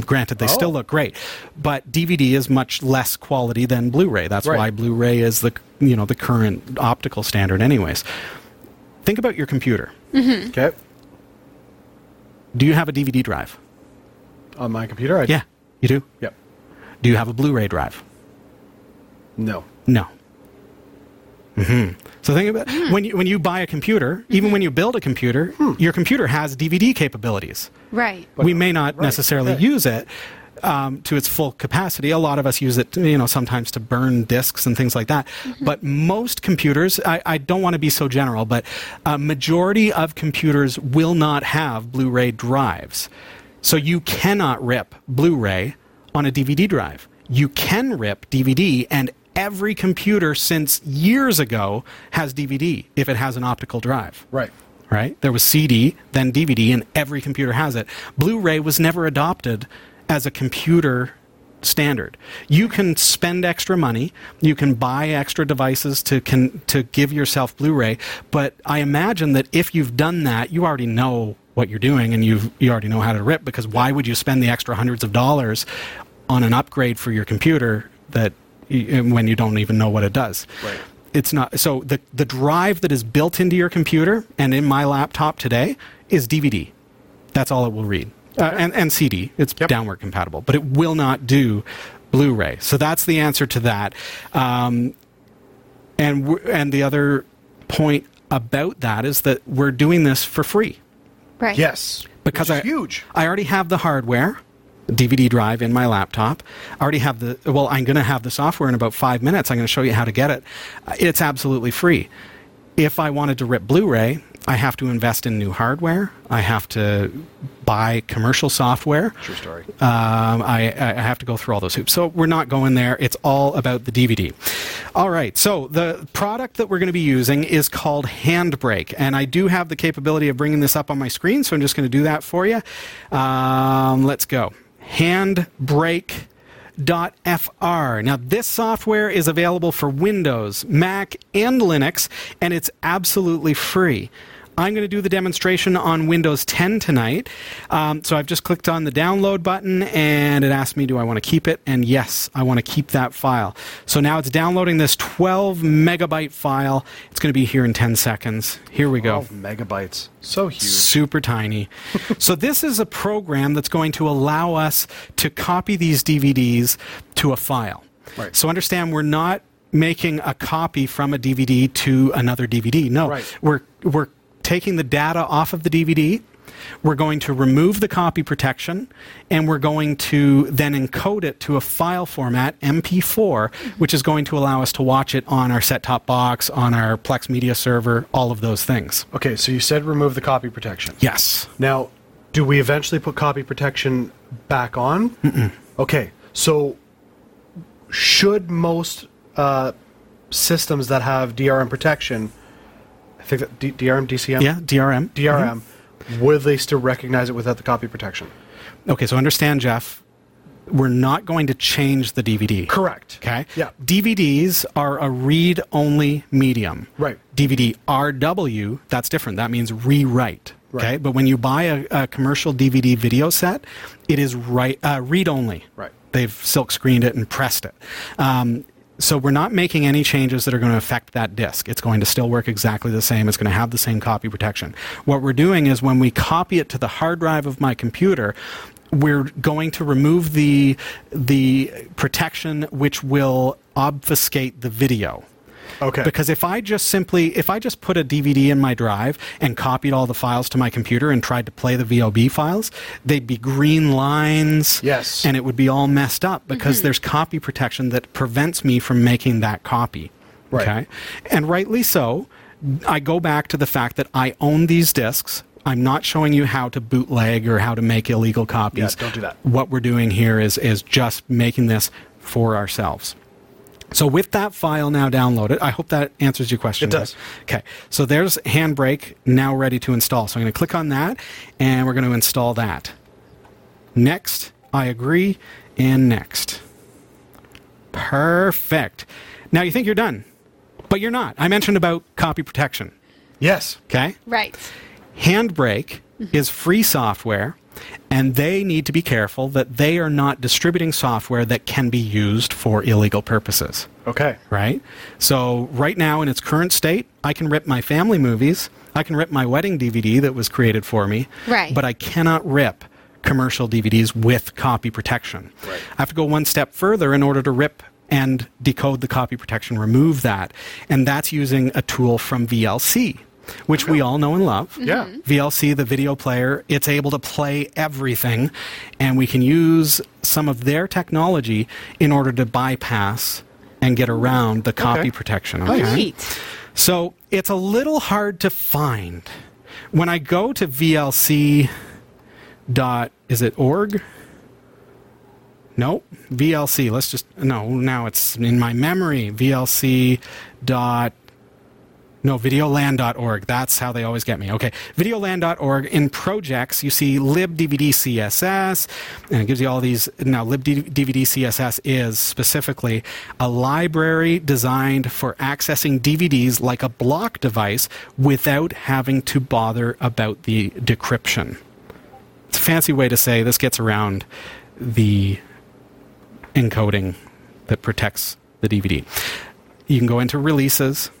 Granted, they oh. still look great, but D V D is much less quality than Blu-ray. That's right. why Blu-ray is the you know the current optical standard anyways. Think about your computer. Mm-hmm. Okay. Do you have a D V D drive? On my computer? I yeah. You do? Yep. Do you have a Blu-ray drive? No. No. Mm-hmm. So think about mm. when you when you buy a computer, mm-hmm. even when you build a computer, hmm. your computer has D V D capabilities. Right. But we may not right. necessarily okay. use it um, to its full capacity. A lot of us use it, to, you know, sometimes to burn discs and things like that. Mm-hmm. But most computers, I, I don't want to be so general, but a majority of computers will not have Blu-ray drives. So you cannot rip Blu-ray on a D V D drive. You can rip D V D, and every computer since years ago has D V D if it has an optical drive. Right. Right? There was C D, then D V D, and every computer has it. Blu-ray was never adopted as a computer standard. You can spend extra money, you can buy extra devices to can, to give yourself Blu-ray, but I imagine that if you've done that, you already know what you're doing and you've, you already know how to rip, because why would you spend the extra hundreds of dollars on an upgrade for your computer that when you don't even know what it does? Right. It's not, so the, the drive that is built into your computer and in my laptop today is D V D. That's all it will read. Uh, and, and C D. It's yep. downward compatible. But it will not do Blu-ray. So that's the answer to that. Um, and w- and the other point about that is that we're doing this for free. Right. Yes. Because I, huge. I already have the hardware, D V D drive in my laptop. I already have the, well, I'm going to have the software in about five minutes. I'm going to show you how to get it. It's absolutely free. If I wanted to rip Blu-ray, I have to invest in new hardware. I have to buy commercial software. True story. Um, I, I have to go through all those hoops. So we're not going there. It's all about the D V D. All right. So the product that we're going to be using is called Handbrake. And I do have the capability of bringing this up on my screen, so I'm just going to do that for you. Um, let's go. Handbrake. .fr. Now, this software is available for Windows, Mac, and Linux, and it's absolutely free. I'm going to do the demonstration on Windows ten tonight. Um, so I've just clicked on the download button, and it asked me, do I want to keep it? And yes, I want to keep that file. So now it's downloading this twelve megabyte file. It's going to be here in ten seconds. Here we go. twelve megabytes. So huge. Super tiny. So this is a program that's going to allow us to copy these D V Ds to a file. Right. So understand, we're not making a copy from a D V D to another D V D. No, right. we're we're taking the data off of the D V D, we're going to remove the copy protection, and we're going to then encode it to a file format, M P four, which is going to allow us to watch it on our set-top box, on our Plex Media Server, all of those things. Okay, so you said remove the copy protection. Yes. Now, do we eventually put copy protection back on? Mm-mm. Okay, so should most uh, systems that have D R M protection... I think that D- DRM, DCM? Yeah, D R M. D R M. Mm-hmm. Would they still recognize it without the copy protection? Okay, so understand, Jeff, we're not going to change the D V D. Correct. Okay? Yeah. D V Ds are a read-only medium. Right. D V D R W, that's different. That means rewrite. Right. Okay? But when you buy a, a commercial D V D video set, it is right, uh, read-only. Right. They've silk-screened it and pressed it. Um So we're not making any changes that are going to affect that disc. It's going to still work exactly the same. It's going to have the same copy protection. What we're doing is when we copy it to the hard drive of my computer, we're going to remove the the protection which will obfuscate the video. Okay. Because if I just simply, if I just put a D V D in my drive and copied all the files to my computer and tried to play the V O B files, they'd be green lines. Yes. And it would be all messed up because mm-hmm. there's copy protection that prevents me from making that copy. Right. Okay? And rightly so. I go back to the fact that I own these discs. I'm not showing you how to bootleg or how to make illegal copies. Yes, don't do that. What we're doing here is is just making this for ourselves. So with that file now downloaded, I hope that answers your question. It does. Okay. So there's Handbrake now ready to install. So I'm going to click on that, and we're going to install that. Next, I agree, and next. Perfect. Now you think you're done, but you're not. I mentioned about copy protection. Yes. Okay? Right. Handbrake mm-hmm. is free software. And they need to be careful that they are not distributing software that can be used for illegal purposes. Okay. Right? So right now in its current state, I can rip my family movies. I can rip my wedding D V D that was created for me. Right. But I cannot rip commercial D V Ds with copy protection. Right. I have to go one step further in order to rip and decode the copy protection, remove that. And that's using a tool from V L C. Which we all know and love. Yeah. V L C, the video player, it's able to play everything, and we can use some of their technology in order to bypass and get around the copy okay. protection. Okay? Right. So it's a little hard to find. When I go to V L C dot, is it org? No, V L C. Let's just, no, now it's in my memory. V L C dot. No, videolan dot org. That's how they always get me. Okay, videolan dot org. In projects, you see libdvdcss, and it gives you all these. Now, libdvdcss is specifically a library designed for accessing D V Ds like a block device without having to bother about the decryption. It's a fancy way to say this gets around the encoding that protects the D V D. You can go into releases.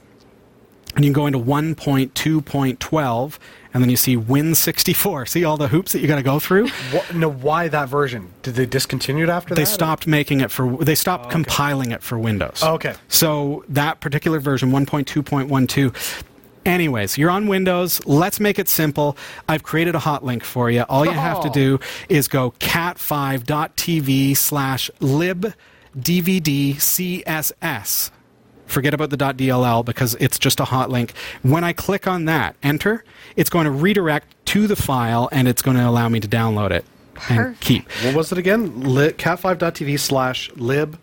And you can go into one point two point twelve, and then you see Win sixty-four. See all the hoops that you got to go through? What, no, why that version? Did they discontinue it after they that? They stopped or? making it for, they stopped oh, okay. compiling it for Windows. Oh, okay. So that particular version, one point two point twelve. Anyways, you're on Windows. Let's make it simple. I've created a hot link for you. All you oh. have to do is go cat five dot t v slash lib D V D C S S. Forget about the .dll because it's just a hot link. When I click on that, enter, it's going to redirect to the file, and it's going to allow me to download it Perfect. and keep. What was it again? Li- cat five dot t v slash lib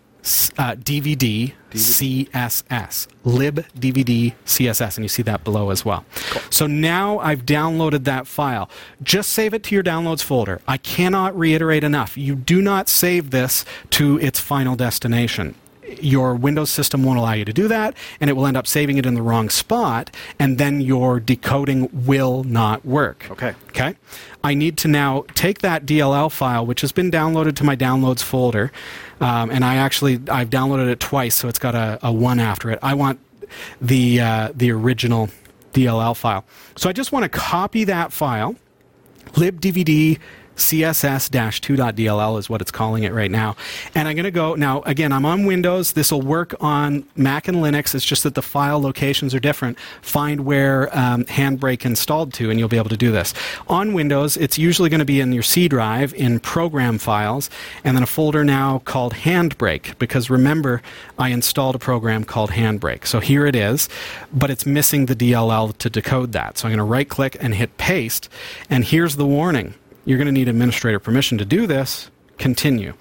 Uh, D V D C S S. lib D V D C S S. And you see that below as well. Cool. So now I've downloaded that file. Just save it to your downloads folder. I cannot reiterate enough. You do not save this to its final destination. Your Windows system won't allow you to do that, and it will end up saving it in the wrong spot, and then your decoding will not work. Okay. Okay? I need to now take that D L L file, which has been downloaded to my downloads folder, um, and I actually, I've downloaded it twice, so it's got a, a one after it. I want the uh, the original D L L file. So I just want to copy that file, lib D V D C S S dash two dot d l l is what it's calling it right now. And I'm going to go, now again, I'm on Windows. This will work on Mac and Linux. It's just that the file locations are different. Find where um, Handbrake installed to, and you'll be able to do this. On Windows, it's usually going to be in your C drive in program files, and then a folder now called Handbrake, because remember, I installed a program called Handbrake. So here it is, but it's missing the D L L to decode that. So I'm going to right click and hit paste, and here's the warning. You're going to need administrator permission to do this. Continue.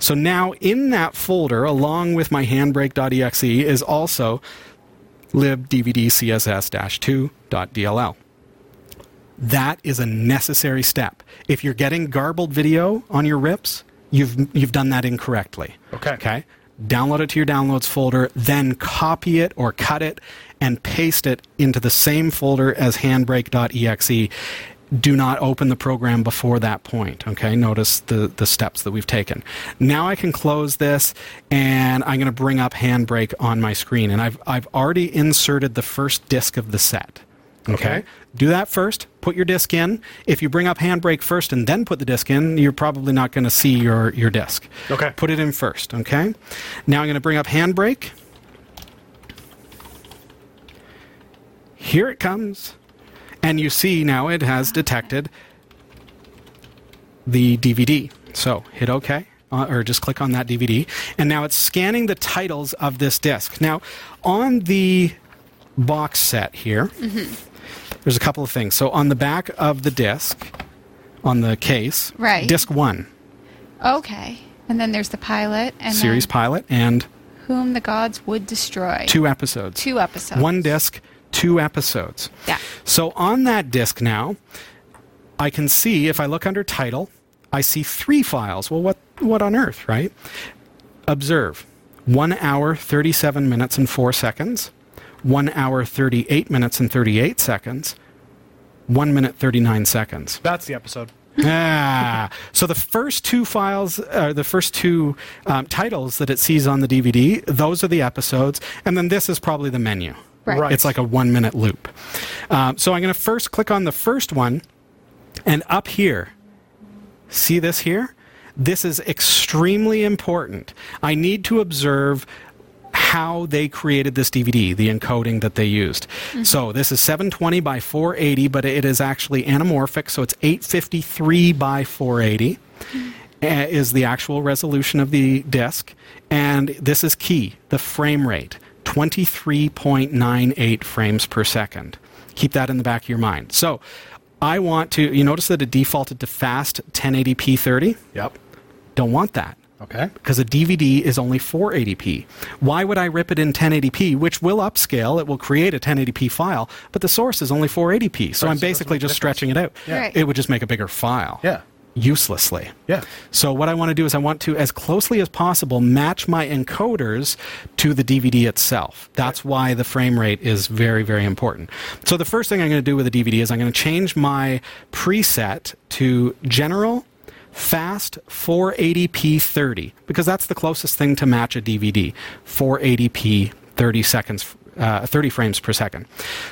So now in that folder, along with my handbrake dot e x e, is also lib D V D C S S dash two dot d l l. That is a necessary step. If you're getting garbled video on your R I Ps, you've you've done that incorrectly. Okay. Okay. Download it to your downloads folder, then copy it or cut it and paste it into the same folder as handbrake dot e x e. Do not open the program before that point, okay? Notice the, the steps that we've taken. Now I can close this, and I'm going to bring up Handbrake on my screen. And I've, I've already inserted the first disk of the set, okay? okay? Do that first. Put your disk in. If you bring up Handbrake first and then put the disk in, you're probably not going to see your, your disk. Okay. Put it in first, okay? Now I'm going to bring up Handbrake. Here it comes. And you see now it has detected the D V D. So hit OK, uh, or just click on that D V D. And now it's scanning the titles of this disc. Now, on the box set here, mm-hmm. there's a couple of things. So on the back of the disc, on the case, right. disc one. Okay. And then there's the pilot. And series pilot and... Whom the Gods Would Destroy. Two episodes. Two episodes. One disc. Two episodes. Yeah. So on that disc now, I can see, if I look under title, I see three files. Well, what what on earth, right? Observe. One hour, thirty-seven minutes and four seconds. One hour, thirty-eight minutes and thirty-eight seconds. One minute, thirty-nine seconds. That's the episode. ah, so the first two files, uh, the first two um, titles that it sees on the D V D, those are the episodes. And then this is probably the menu. Right. It's like a one-minute loop. Uh, so I'm going to first click on the first one, and up here, see this here? This is extremely important. I need to observe how they created this D V D, the encoding that they used. Mm-hmm. So this is seven twenty by four eighty, but it is actually anamorphic, so it's eight fifty-three by four eighty mm-hmm. uh, is the actual resolution of the disc. And this is key, the frame rate. twenty-three point nine eight frames per second. Keep that in the back of your mind. So I want to, you notice that it defaulted to fast ten eighty p thirty? Yep. Don't want that. Okay. Because a D V D is only four eighty p. Why would I rip it in ten eighty p, which will upscale, it will create a ten eighty p file, but the source is only four eighty p. So right, I'm basically just stretching it out. Yeah. Right. It would just make a bigger file. Yeah. Uselessly. Yeah. So what I want to do is I want to, as closely as possible, match my encoders to the D V D itself. That's right. Why the frame rate is very, very important. So the first thing I'm going to do with the D V D is I'm going to change my preset to general fast four eighty p thirty, because that's the closest thing to match a D V D, four eighty p thirty seconds uh, thirty frames per second.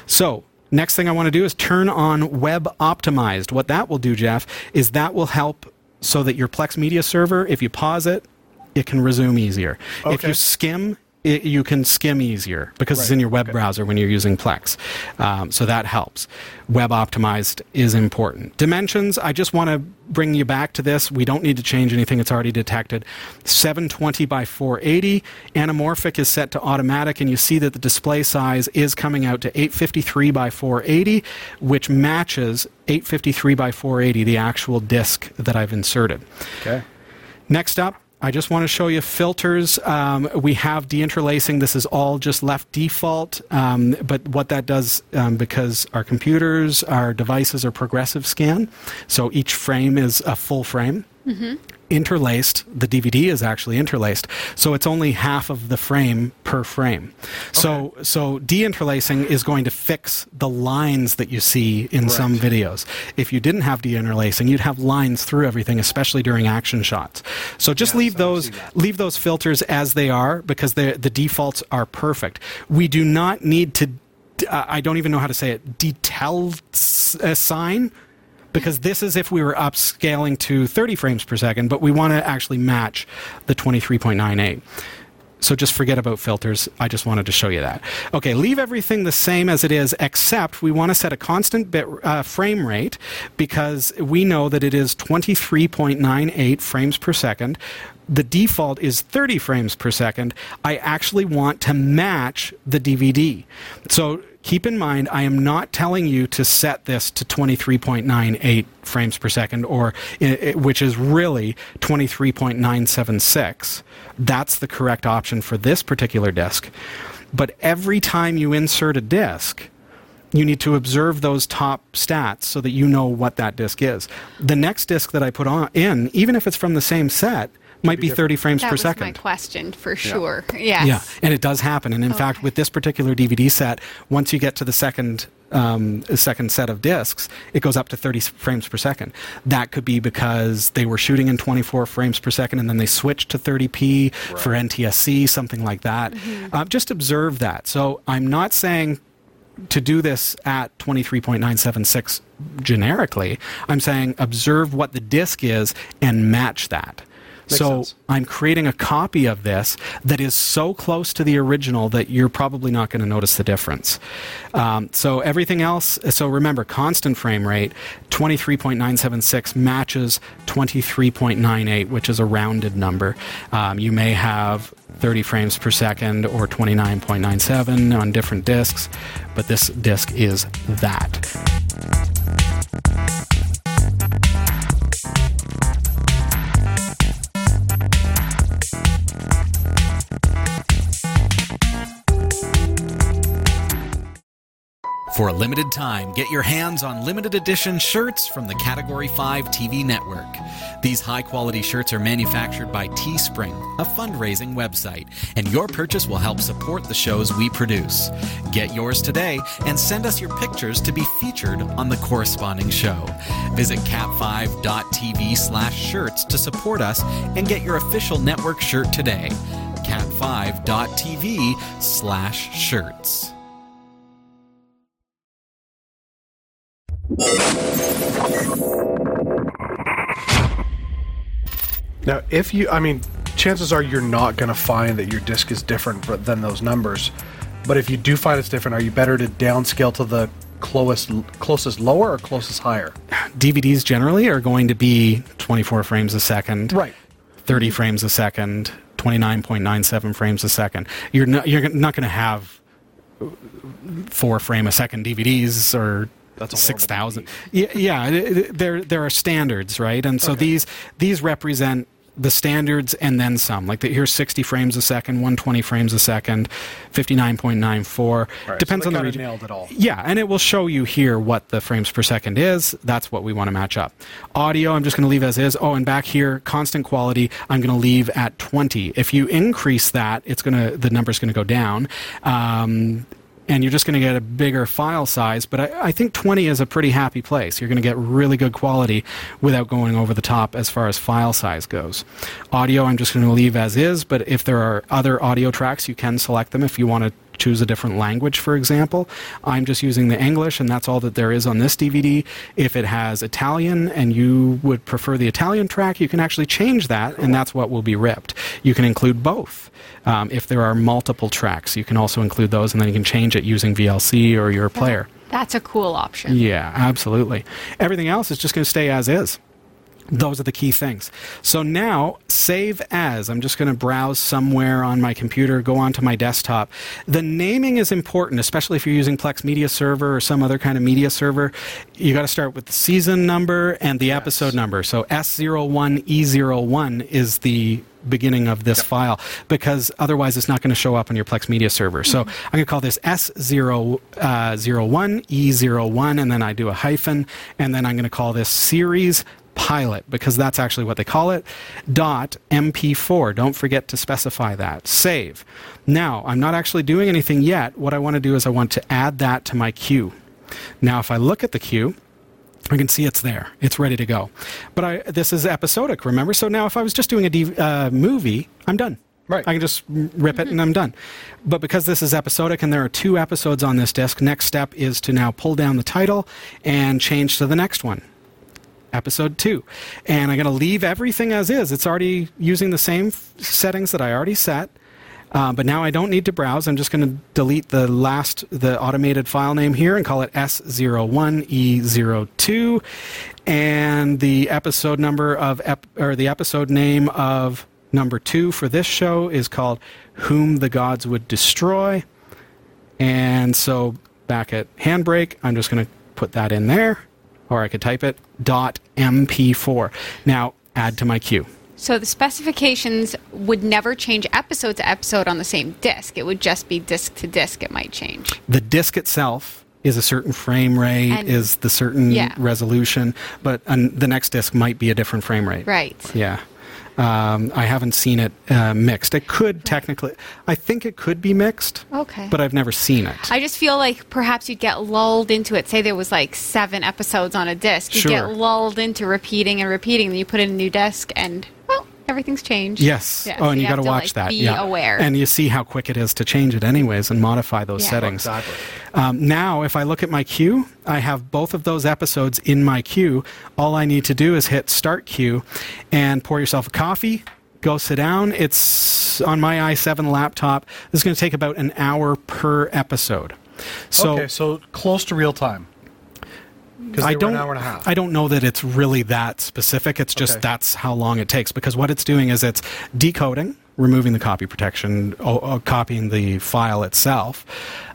So next thing I want to do is turn on Web Optimized. What that will do, Jeff, is that will help so that your Plex Media Server, if you pause it, it can resume easier. Okay. If you skim, it, you can skim easier because right. it's in your web okay. browser when you're using Plex. Um, so that helps. Web Optimized is important. Dimensions, I just want to bring you back to this. We don't need to change anything. It's already detected. seven twenty by four eighty. Anamorphic is set to automatic, and you see that the display size is coming out to eight fifty-three by four eighty, which matches eight fifty-three by four eighty, the actual disk that I've inserted. Okay. Next up, I just want to show you filters. Um, we have deinterlacing. This is all just left default, um, but what that does, um, because our computers, our devices are progressive scan, so each frame is a full frame. Mm-hmm. Interlaced, the D V D is actually interlaced, so it's only half of the frame per frame. Okay. So so deinterlacing is going to fix the lines that you see in right. some videos. If you didn't have deinterlacing, you'd have lines through everything, especially during action shots. So just yeah, leave so those leave those filters as they are, because the the defaults are perfect. We do not need to, uh, I don't even know how to say it, detel assign. Because this is if we were upscaling to thirty frames per second, but we want to actually match the twenty-three point nine eight. So just forget about filters. I just wanted to show you that. Okay, leave everything the same as it is, except we want to set a constant bit uh, frame rate, because we know that it is twenty-three point nine eight frames per second. The default is thirty frames per second. I actually want to match the D V D. So keep in mind, I am not telling you to set this to twenty-three point nine eight frames per second, or which is really twenty-three point nine seven six. That's the correct option for this particular disk. But every time you insert a disk, you need to observe those top stats so that you know what that disk is. The next disk that I put on in, even if it's from the same set, might be thirty frames that per second. That was my question, for yeah. sure. Yes. Yeah, and it does happen. And in okay. fact, with this particular D V D set, once you get to the second um, second set of discs, it goes up to thirty frames per second. That could be because they were shooting in twenty-four frames per second, and then they switched to thirty p right. for N T S C, something like that. Mm-hmm. Uh, just observe that. So I'm not saying to do this at twenty-three point nine seven six generically. I'm saying observe what the disc is and match that. Makes so sense. I'm creating a copy of this that is so close to the original that you're probably not going to notice the difference. Um, so everything else, so remember, constant frame rate, twenty-three point nine seven six matches twenty-three point nine eight, which is a rounded number. Um, you may have thirty frames per second or twenty-nine point nine seven on different discs, but this disc is that. For a limited time, get your hands on limited edition shirts from the Category five T V network. These high-quality shirts are manufactured by Teespring, a fundraising website, and your purchase will help support the shows we produce. Get yours today and send us your pictures to be featured on the corresponding show. Visit cat five dot t v slash shirts to support us and get your official network shirt today. cat five dot t v slash shirts. Now, if you, I mean, chances are you're not going to find that your disk is different than those numbers. But if you do find it's different, are you better to downscale to the closest, closest lower or closest higher? D V Ds generally are going to be twenty-four frames a second, right? thirty frames a second, twenty-nine point nine seven frames a second. You're not, you're not going to have four frame a second D V Ds or six thousand. Yeah, yeah, there there are standards, right? And so okay. these these represent the standards and then some. Like the, here's sixty frames a second, one hundred twenty frames a second, fifty-nine point nine four. Right, depends so on the region. Nailed it all. Yeah, and it will show you here what the frames per second is. That's what we want to match up. Audio, I'm just going to leave as is. Oh, and back here, constant quality, I'm going to leave at twenty. If you increase that, it's going to the number's going to go down. Um, And you're just going to get a bigger file size, but I, I think twenty is a pretty happy place. You're going to get really good quality without going over the top as far as file size goes. Audio, I'm just going to leave as is, but if there are other audio tracks, you can select them if you want to choose a different language, for example. I'm just using the English, and that's all that there is on this D V D. If it has Italian and you would prefer the Italian track, you can actually change that, and that's what will be ripped. You can include both. Um, if there are multiple tracks, you can also include those, and then you can change it using V L C or your player. That's a cool option. Yeah, absolutely. Everything else is just going to stay as is. Those are the key things. So now, save as. I'm just going to browse somewhere on my computer, go onto my desktop. The naming is important, especially if you're using Plex Media Server or some other kind of media server. You got to start with the season number and the yes. episode number. So S zero one E zero one is the beginning of this yep. file, because otherwise it's not going to show up on your Plex Media Server. So mm-hmm. I'm going to call this S zero one E zero one, and then I do a hyphen, and then I'm going to call this series pilot, because that's actually what they call it, dot M P four. Don't forget to specify that. Save. Now, I'm not actually doing anything yet. What I want to do is I want to add that to my queue. Now, if I look at the queue, I can see it's there. It's ready to go. But I, this is episodic, remember? So now if I was just doing a D, uh, movie, I'm done. Right. I can just rip it and I'm done. But because this is episodic and there are two episodes on this disc, next step is to now pull down the title and change to the next one. Episode two. And I'm going to leave everything as is. It's already using the same f- settings that I already set. Uh, but now I don't need to browse. I'm just going to delete the last, the automated file name here and call it S zero one E zero two. And the episode number of, ep- or the episode name of number two for this show is called Whom the Gods Would Destroy. And so back at Handbrake, I'm just going to put that in there. Or I could type it, dot M P four. Now, add to my queue. So the specifications would never change episode to episode on the same disk. It would just be disk to disk it might change. The disk itself is a certain frame rate, and is the certain yeah. resolution, but um, the next disk might be a different frame rate. Right. Yeah. Um, I haven't seen it uh, mixed. It could technically, I think it could be mixed, okay. but I've never seen it. I just feel like perhaps you'd get lulled into it. Say there was like seven episodes on a disc. You'd sure. get lulled into repeating and repeating. Then you put in a new disc and, well, everything's changed. Yes. Yeah, oh, so and you, you got to watch like, that. Be yeah. aware. And you see how quick it is to change it anyways and modify those yeah. settings. Exactly. Um, now, if I look at my queue, I have both of those episodes in my queue. All I need to do is hit Start Queue and pour yourself a coffee. Go sit down. It's on my i seven laptop. This is going to take about an hour per episode. So, okay, so close to real time. I don't, an hour and a half. I don't know that it's really that specific. It's just okay. that's how long it takes. Because what it's doing is it's decoding, removing the copy protection, or, or copying the file itself,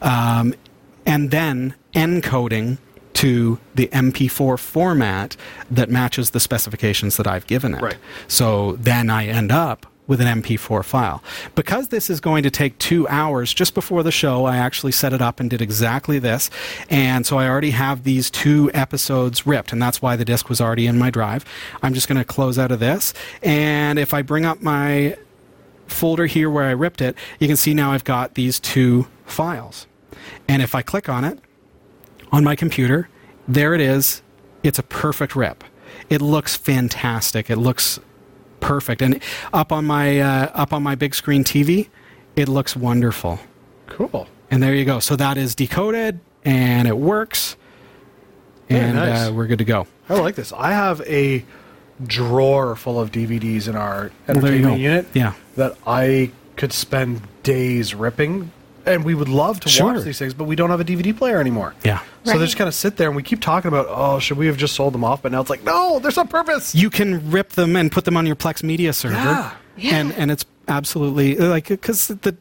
um, and then encoding to the M P four format that matches the specifications that I've given it. Right. So then I end up with an M P four file. Because this is going to take two hours, just before the show, I actually set it up and did exactly this. And so I already have these two episodes ripped, and that's why the disk was already in my drive. I'm just going to close out of this. And if I bring up my folder here where I ripped it, you can see now I've got these two files. And if I click on it, on my computer, there it is. It's a perfect rip. It looks fantastic. It looks perfect. And up on my uh, up on my big screen T V, it looks wonderful. Cool. And there you go. So that is decoded, and it works, and Very nice. uh, we're good to go. I like this. I have a drawer full of D V Ds in our entertainment well, unit yeah. that I could spend days ripping, and we would love to sure. watch these things, but we don't have a D V D player anymore. Yeah. So right. they just kind of sit there, and we keep talking about, oh, should we have just sold them off? But now it's like, no, there's a purpose. You can rip them and put them on your Plex Media Server. Yeah. yeah. And and it's absolutely, like, because the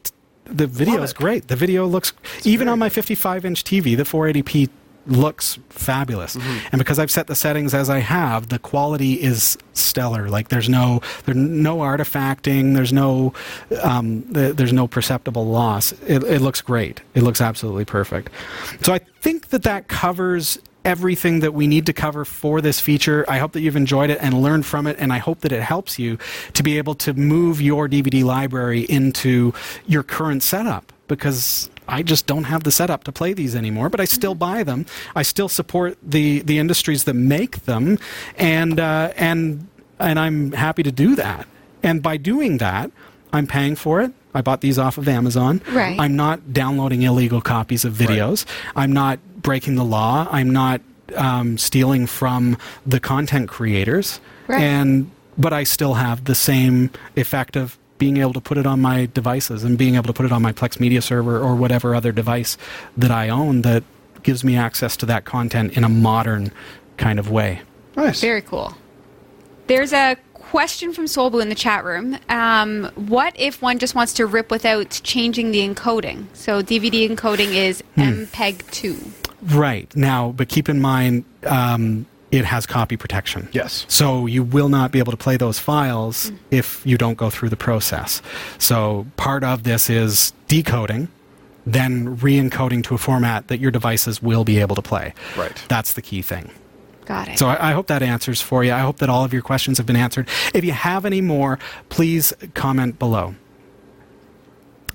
the video is great. The video looks, it's even on my fifty-five inch T V, the four eighty p looks fabulous. Mm-hmm. And because I've set the settings as I have, the quality is stellar. Like, there's no there's no artifacting, there's no um, the, there's no perceptible loss. It, it looks great. It looks absolutely perfect. So I think that that covers everything that we need to cover for this feature. I hope that you've enjoyed it and learned from it, and I hope that it helps you to be able to move your D V D library into your current setup, because I just don't have the setup to play these anymore, but I still buy them. I still support the, the industries that make them, and uh, and and I'm happy to do that. And by doing that, I'm paying for it, I bought these off of Amazon. Right. I'm not downloading illegal copies of videos. Right. I'm not breaking the law. I'm not um, stealing from the content creators. Right. And but I still have the same effect of being able to put it on my devices and being able to put it on my Plex Media Server or whatever other device that I own that gives me access to that content in a modern kind of way. Nice. Very cool. There's a question from Soulblue in the chat room. Um, what if one just wants to rip without changing the encoding? So D V D encoding is hmm. M P E G two. Right. Now, but keep in mind, um, it has copy protection. Yes. So you will not be able to play those files mm. if you don't go through the process. So part of this is decoding, then re-encoding to a format that your devices will be able to play. Right. That's the key thing. Got it. So I, I hope that answers for you. I hope that all of your questions have been answered. If you have any more, please comment below.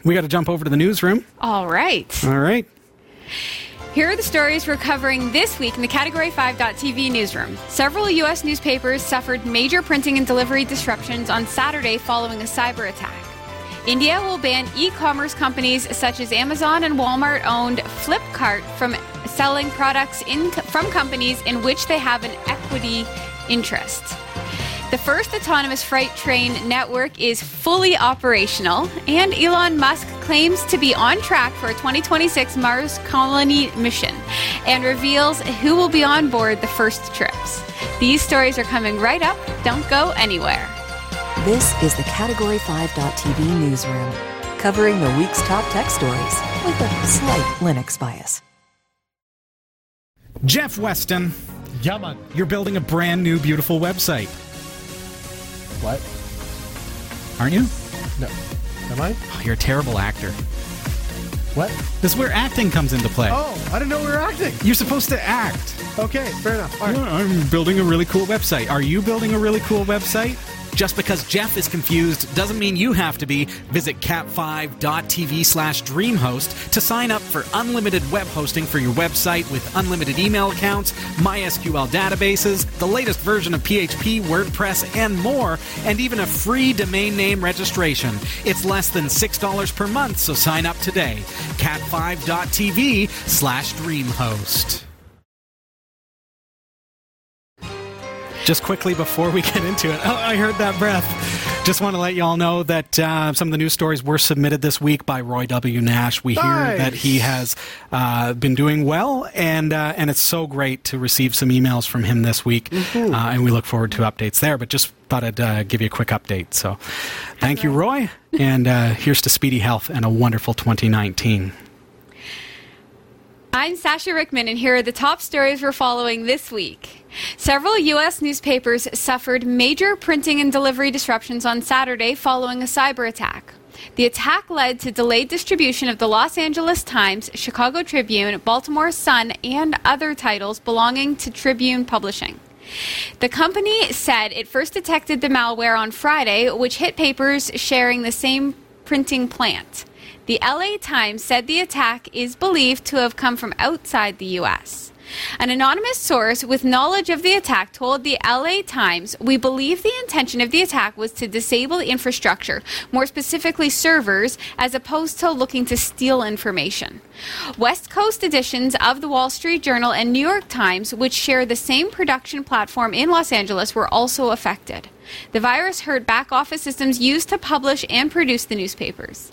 We got to jump over to the newsroom. All right. All right. Here are the stories we're covering this week in the Category five dot T V newsroom. Several U S newspapers suffered major printing and delivery disruptions on Saturday following a cyber attack. India will ban e-commerce companies such as Amazon and Walmart-owned Flipkart from selling products in, from companies in which they have an equity interest. The first autonomous freight train network is fully operational, and Elon Musk claims to be on track for a twenty twenty-six Mars colony mission and reveals who will be on board the first trips. These stories are coming right up. Don't go anywhere. This is the Category five dot T V newsroom, covering the week's top tech stories with a slight Linux bias. Jeff Weston. Yeah, man. You're building a brand new, beautiful website. What? Aren't you? No. Am I? Oh, you're a terrible actor. What? This is where acting comes into play. Oh, I didn't know we were acting. You're supposed to act. Okay, fair enough. All right. Well, I'm building a really cool website. Are you building a really cool website? Just because Jeff is confused doesn't mean you have to be. Visit cat five dot T V slash dreamhost to sign up for unlimited web hosting for your website with unlimited email accounts, MySQL databases, the latest version of P H P, WordPress, and more, and even a free domain name registration. It's less than six dollars per month, so sign up today. cat five dot T V slash dreamhost. Just quickly before we get into it, oh, I heard that breath. Just want to let you all know that uh, some of the news stories were submitted this week by Roy W. Nash. We nice. hear that he has uh, been doing well, and uh, and it's so great to receive some emails from him this week, mm-hmm. uh, and we look forward to updates there. But just thought I'd uh, give you a quick update. So thank you, Roy, and uh, here's to speedy health and a wonderful twenty nineteen. I'm Sasha Rickman, and here are the top stories we're following this week. Several U S newspapers suffered major printing and delivery disruptions on Saturday following a cyber attack. The attack led to delayed distribution of the Los Angeles Times, Chicago Tribune, Baltimore Sun, and other titles belonging to Tribune Publishing. The company said it first detected the malware on Friday, which hit papers sharing the same printing plant. The L A Times said the attack is believed to have come from outside the U S. An anonymous source with knowledge of the attack told the L A Times, "We believe the intention of the attack was to disable infrastructure, more specifically servers, as opposed to looking to steal information." West Coast editions of the Wall Street Journal and New York Times, which share the same production platform in Los Angeles, were also affected. The virus hurt back-office systems used to publish and produce the newspapers.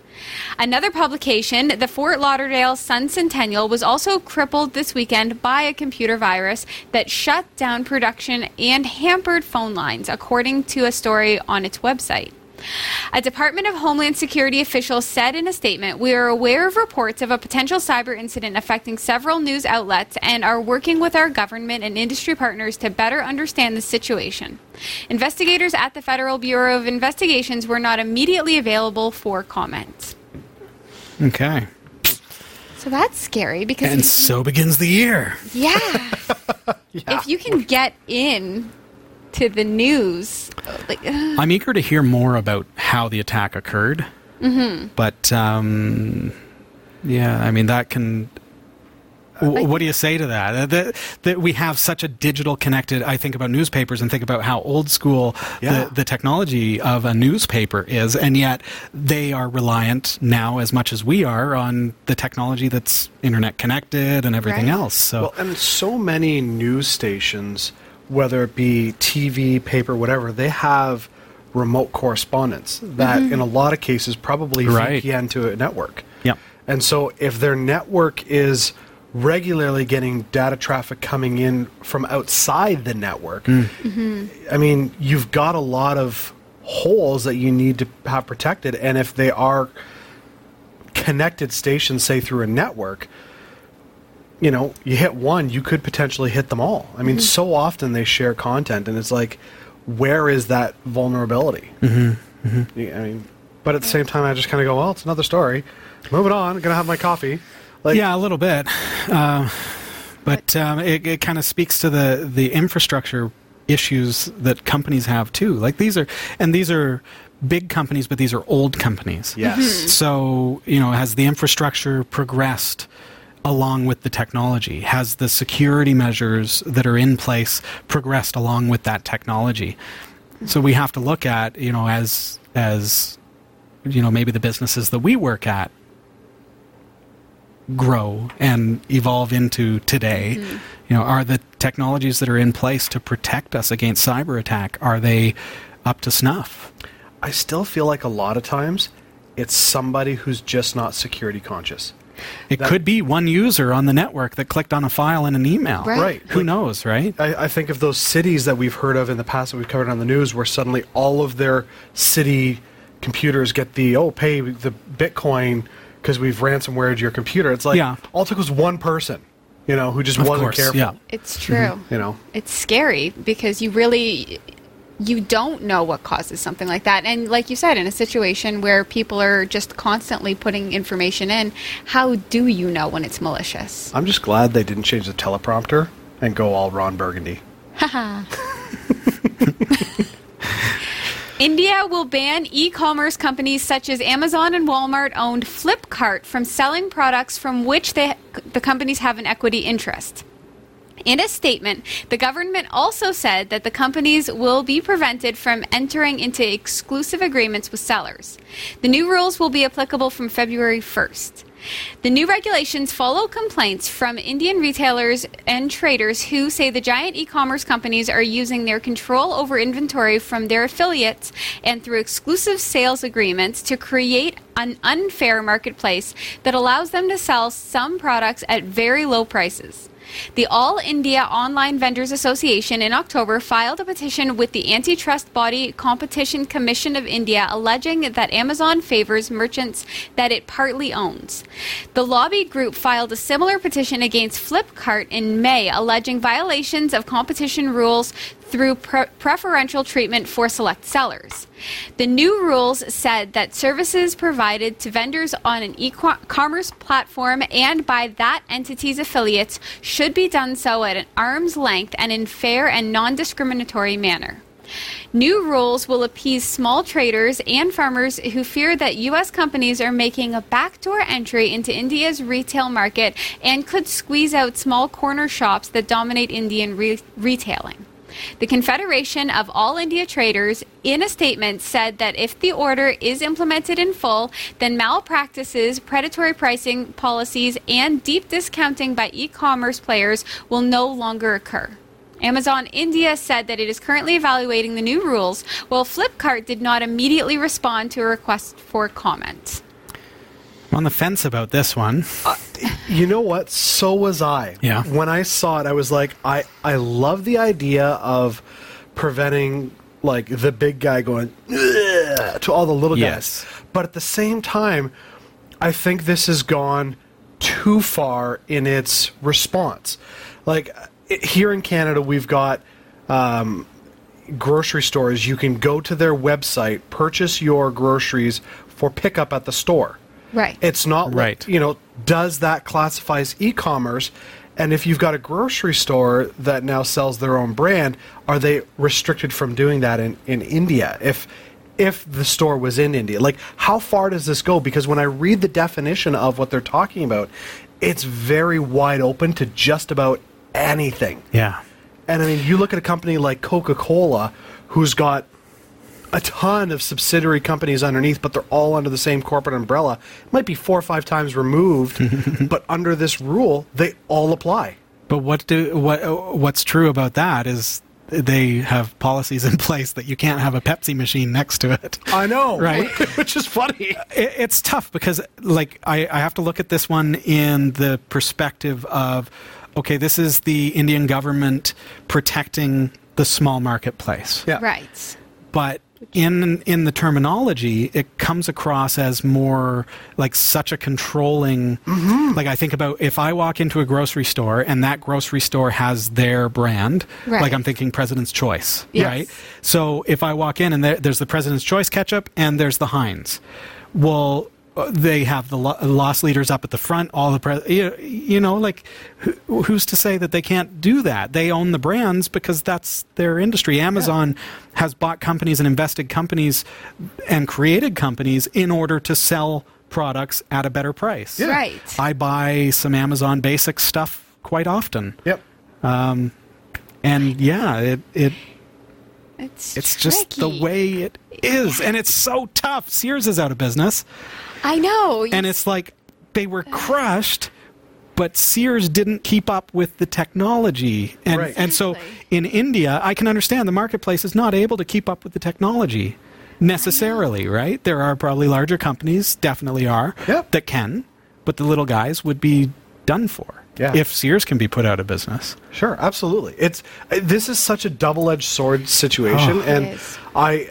Another publication, the Fort Lauderdale Sun-Centennial, was also crippled this weekend by a computer virus that shut down production and hampered phone lines, according to a story on its website. A Department of Homeland Security official said in a statement, "We are aware of reports of a potential cyber incident affecting several news outlets and are working with our government and industry partners to better understand the situation. Investigators at the Federal Bureau of Investigations were not immediately available for comment." Okay. So that's scary because... And so begins the year. Yeah. Yeah. If you can get in... to the news. Like, uh. I'm eager to hear more about how the attack occurred. Mm-hmm. But, um, yeah, I mean, that can What do you say to that? That, that we have such a digital connected, I think about newspapers and think about how old school yeah. the, the technology of a newspaper is, and yet they are reliant now as much as we are on the technology that's internet connected and everything right. else. So. Well, and so many news stations, whether it be T V, paper, whatever, they have remote correspondence that mm-hmm. in a lot of cases probably right. V P N to a network. Yep. And so if their network is regularly getting data traffic coming in from outside the network, mm. mm-hmm. I mean, you've got a lot of holes that you need to have protected, and if they are connected stations, say through a network, you know, you hit one, you could potentially hit them all. I mean, mm-hmm. so often they share content, and it's like, where is that vulnerability? Mm-hmm. Mm-hmm. I mean, but at the same time, I just kind of go, well, it's another story. Moving on, I'm going to have my coffee. Like, yeah, a little bit, uh, but um, it, it kind of speaks to the, the infrastructure issues that companies have too. Like these are, and these are big companies, but these are old companies. Yes. Mm-hmm. So, you know, has the infrastructure progressed along with the technology? Has the security measures that are in place progressed along with that technology? So we have to look at, you know, as as you know, maybe the businesses that we work at grow and evolve into today. Mm-hmm. You know, are the technologies that are in place to protect us against cyber attack, are they up to snuff? I still feel like a lot of times it's somebody who's just not security conscious. It that, could be one user on the network that clicked on a file in an email. Right. right. Who knows, right? I, I think of those cities that we've heard of in the past that we've covered on the news where suddenly all of their city computers get the, oh, pay the Bitcoin because we've ransomwared your computer. It's like, yeah. all it took was one person, you know, who just of wasn't course, careful. Yeah. It's true. Mm-hmm. You know, it's scary because you really, you don't know what causes something like that. And like you said, in a situation where people are just constantly putting information in, how do you know when it's malicious? I'm just glad they didn't change the teleprompter and go all Ron Burgundy. Haha. India will ban e-commerce companies such as Amazon and Walmart-owned Flipkart from selling products from which they, the companies have an equity interest. In a statement, the government also said that the companies will be prevented from entering into exclusive agreements with sellers. The new rules will be applicable from February first. The new regulations follow complaints from Indian retailers and traders who say the giant e-commerce companies are using their control over inventory from their affiliates and through exclusive sales agreements to create an unfair marketplace that allows them to sell some products at very low prices. The All India Online Vendors Association in October filed a petition with the antitrust body Competition Commission of India alleging that Amazon favors merchants that it partly owns. The lobby group filed a similar petition against Flipkart in May alleging violations of competition rules through pre- preferential treatment for select sellers. The new rules said that services provided to vendors on an e-commerce platform and by that entity's affiliates should be done so at an arm's length and in fair and non-discriminatory manner. New rules will appease small traders and farmers who fear that U S companies are making a backdoor entry into India's retail market and could squeeze out small corner shops that dominate Indian re- retailing. The Confederation of All India Traders, in a statement, said that if the order is implemented in full, then malpractices, predatory pricing policies, and deep discounting by e-commerce players will no longer occur. Amazon India said that it is currently evaluating the new rules, while Flipkart did not immediately respond to a request for comment. I'm on the fence about this one. Uh, you know what? So was I. Yeah. When I saw it, I was like, I, I love the idea of preventing like the big guy going to all the little yes. guys. But at the same time, I think this has gone too far in its response. Like it, here in Canada, we've got um, grocery stores. You can go to their website, purchase your groceries for pickup at the store. Right. It's not right. Like, you know, does that classify as e-commerce? And if you've got a grocery store that now sells their own brand, are they restricted from doing that in, in India? If if the store was in India, like how far does this go? Because when I read the definition of what they're talking about, it's very wide open to just about anything. Yeah. And, I mean, you look at a company like Coca-Cola, who's got a ton of subsidiary companies underneath, but they're all under the same corporate umbrella. It might be four or five times removed, but under this rule, they all apply. But what do what what's true about that is they have policies in place that you can't have a Pepsi machine next to it. I know, right? Which is funny. It, it's tough because, like, I, I have to look at this one in the perspective of, okay, this is the Indian government protecting the small marketplace. Yeah. Right. But in in the terminology, it comes across as more like such a controlling... Mm-hmm. Like, I think about if I walk into a grocery store and that grocery store has their brand, right. Like I'm thinking President's Choice, yes. Right? So if I walk in and there, there's the President's Choice ketchup and there's the Heinz. Well... They have the lo- loss leaders up at the front, all the pres- you, you know, like, who, who's to say that they can't do that? They own the brands because that's their industry. Amazon yeah. has bought companies and invested companies and created companies in order to sell products at a better price. Yeah. Right. I buy some Amazon basic stuff quite often. Yep. Um, and yeah, it it it's, it's just the way it is, and it's so tough. Sears is out of business. I know. And it's like they were crushed, but Sears didn't keep up with the technology. And, right. and so in India, I can understand the marketplace is not able to keep up with the technology necessarily, right? There are probably larger companies, definitely are, yep. that can, but the little guys would be done for yeah. if Sears can be put out of business. Sure, absolutely. It's This is such a double-edged sword situation, oh, and I...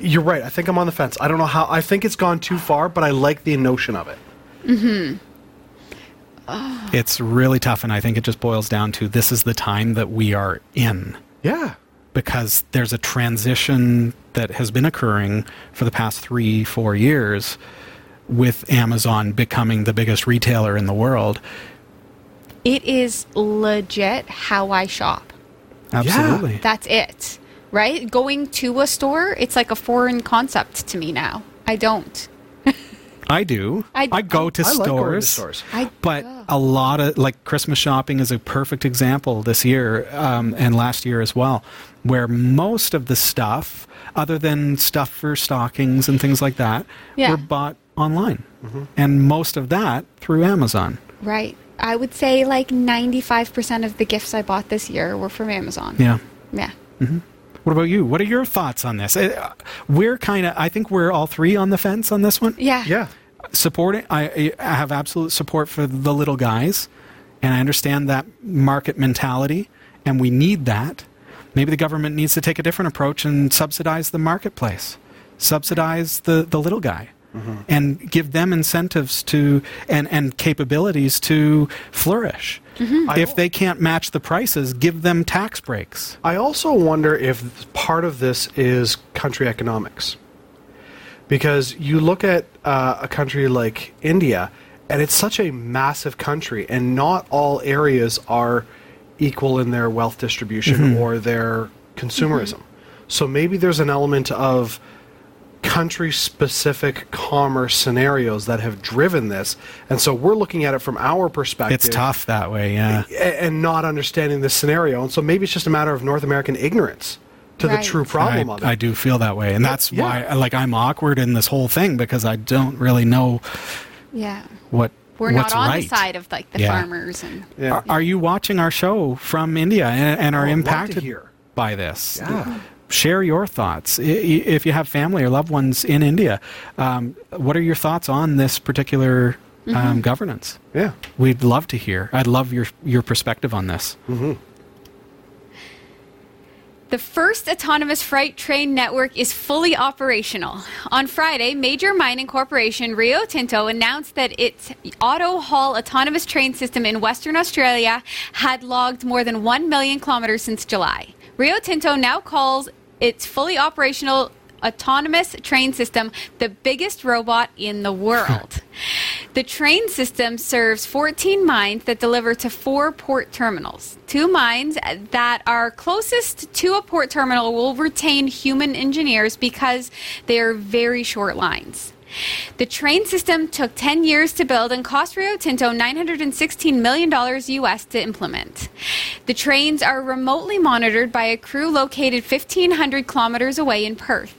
You're right. I think I'm on the fence. I don't know how. I think it's gone too far, but I like the notion of it. Mm-hmm. Oh. It's really tough, and I think it just boils down to this is the time that we are in. Yeah. Because there's a transition that has been occurring for the past three, four years with Amazon becoming the biggest retailer in the world. It is legit how I shop. Absolutely. Yeah. That's it. Right? Going to a store, it's like a foreign concept to me now. I don't. I do. I, I go to I stores. Like going to stores. I, but uh. a lot of, like, Christmas shopping is a perfect example this year um, and last year as well, where most of the stuff, other than stuff for stockings and things like that, yeah. were bought online. Mm-hmm. And most of that through Amazon. Right. I would say, like, ninety-five percent of the gifts I bought this year were from Amazon. Yeah. Yeah. Mm-hmm. What about you? What are your thoughts on this? We're kind of, I think we're all three on the fence on this one. Yeah. Yeah. Supporting, I, I have absolute support for the little guys, and I understand that market mentality, and we need that. Maybe the government needs to take a different approach and subsidize the marketplace, subsidize the, the little guy, mm-hmm. and give them incentives to and, and capabilities to flourish. Mm-hmm. If they can't match the prices, give them tax breaks. I also wonder if part of this is country economics. Because you look at uh, a country like India, and it's such a massive country, and not all areas are equal in their wealth distribution mm-hmm. or their consumerism. Mm-hmm. So maybe there's an element of country-specific commerce scenarios that have driven this, and so we're looking at it from our perspective. It's tough that way, yeah. And not understanding this scenario, and so maybe it's just a matter of North American ignorance to right. the true problem I, of it. I do feel that way, and that's yeah. why, like, I'm awkward in this whole thing because I don't really know. Yeah. What we're what's not on right. the side of like the yeah. farmers and. Yeah. Are, are you watching our show from India and, and are oh, impacted by this? Yeah. Mm-hmm. Share your thoughts. If you have family or loved ones in India, um, what are your thoughts on this particular um, mm-hmm. governance? Yeah. We'd love to hear. I'd love your, your perspective on this. Mm-hmm. The first autonomous freight train network is fully operational. On Friday, major mining corporation Rio Tinto announced that its auto haul autonomous train system in Western Australia had logged more than one million kilometers since July. Rio Tinto now calls its fully operational autonomous train system the biggest robot in the world. The train system serves fourteen mines that deliver to four port terminals. Two mines that are closest to a port terminal will retain human engineers because they are very short lines. The train system took ten years to build and cost Rio Tinto nine hundred sixteen million dollars U S to implement. The trains are remotely monitored by a crew located fifteen hundred kilometers away in Perth.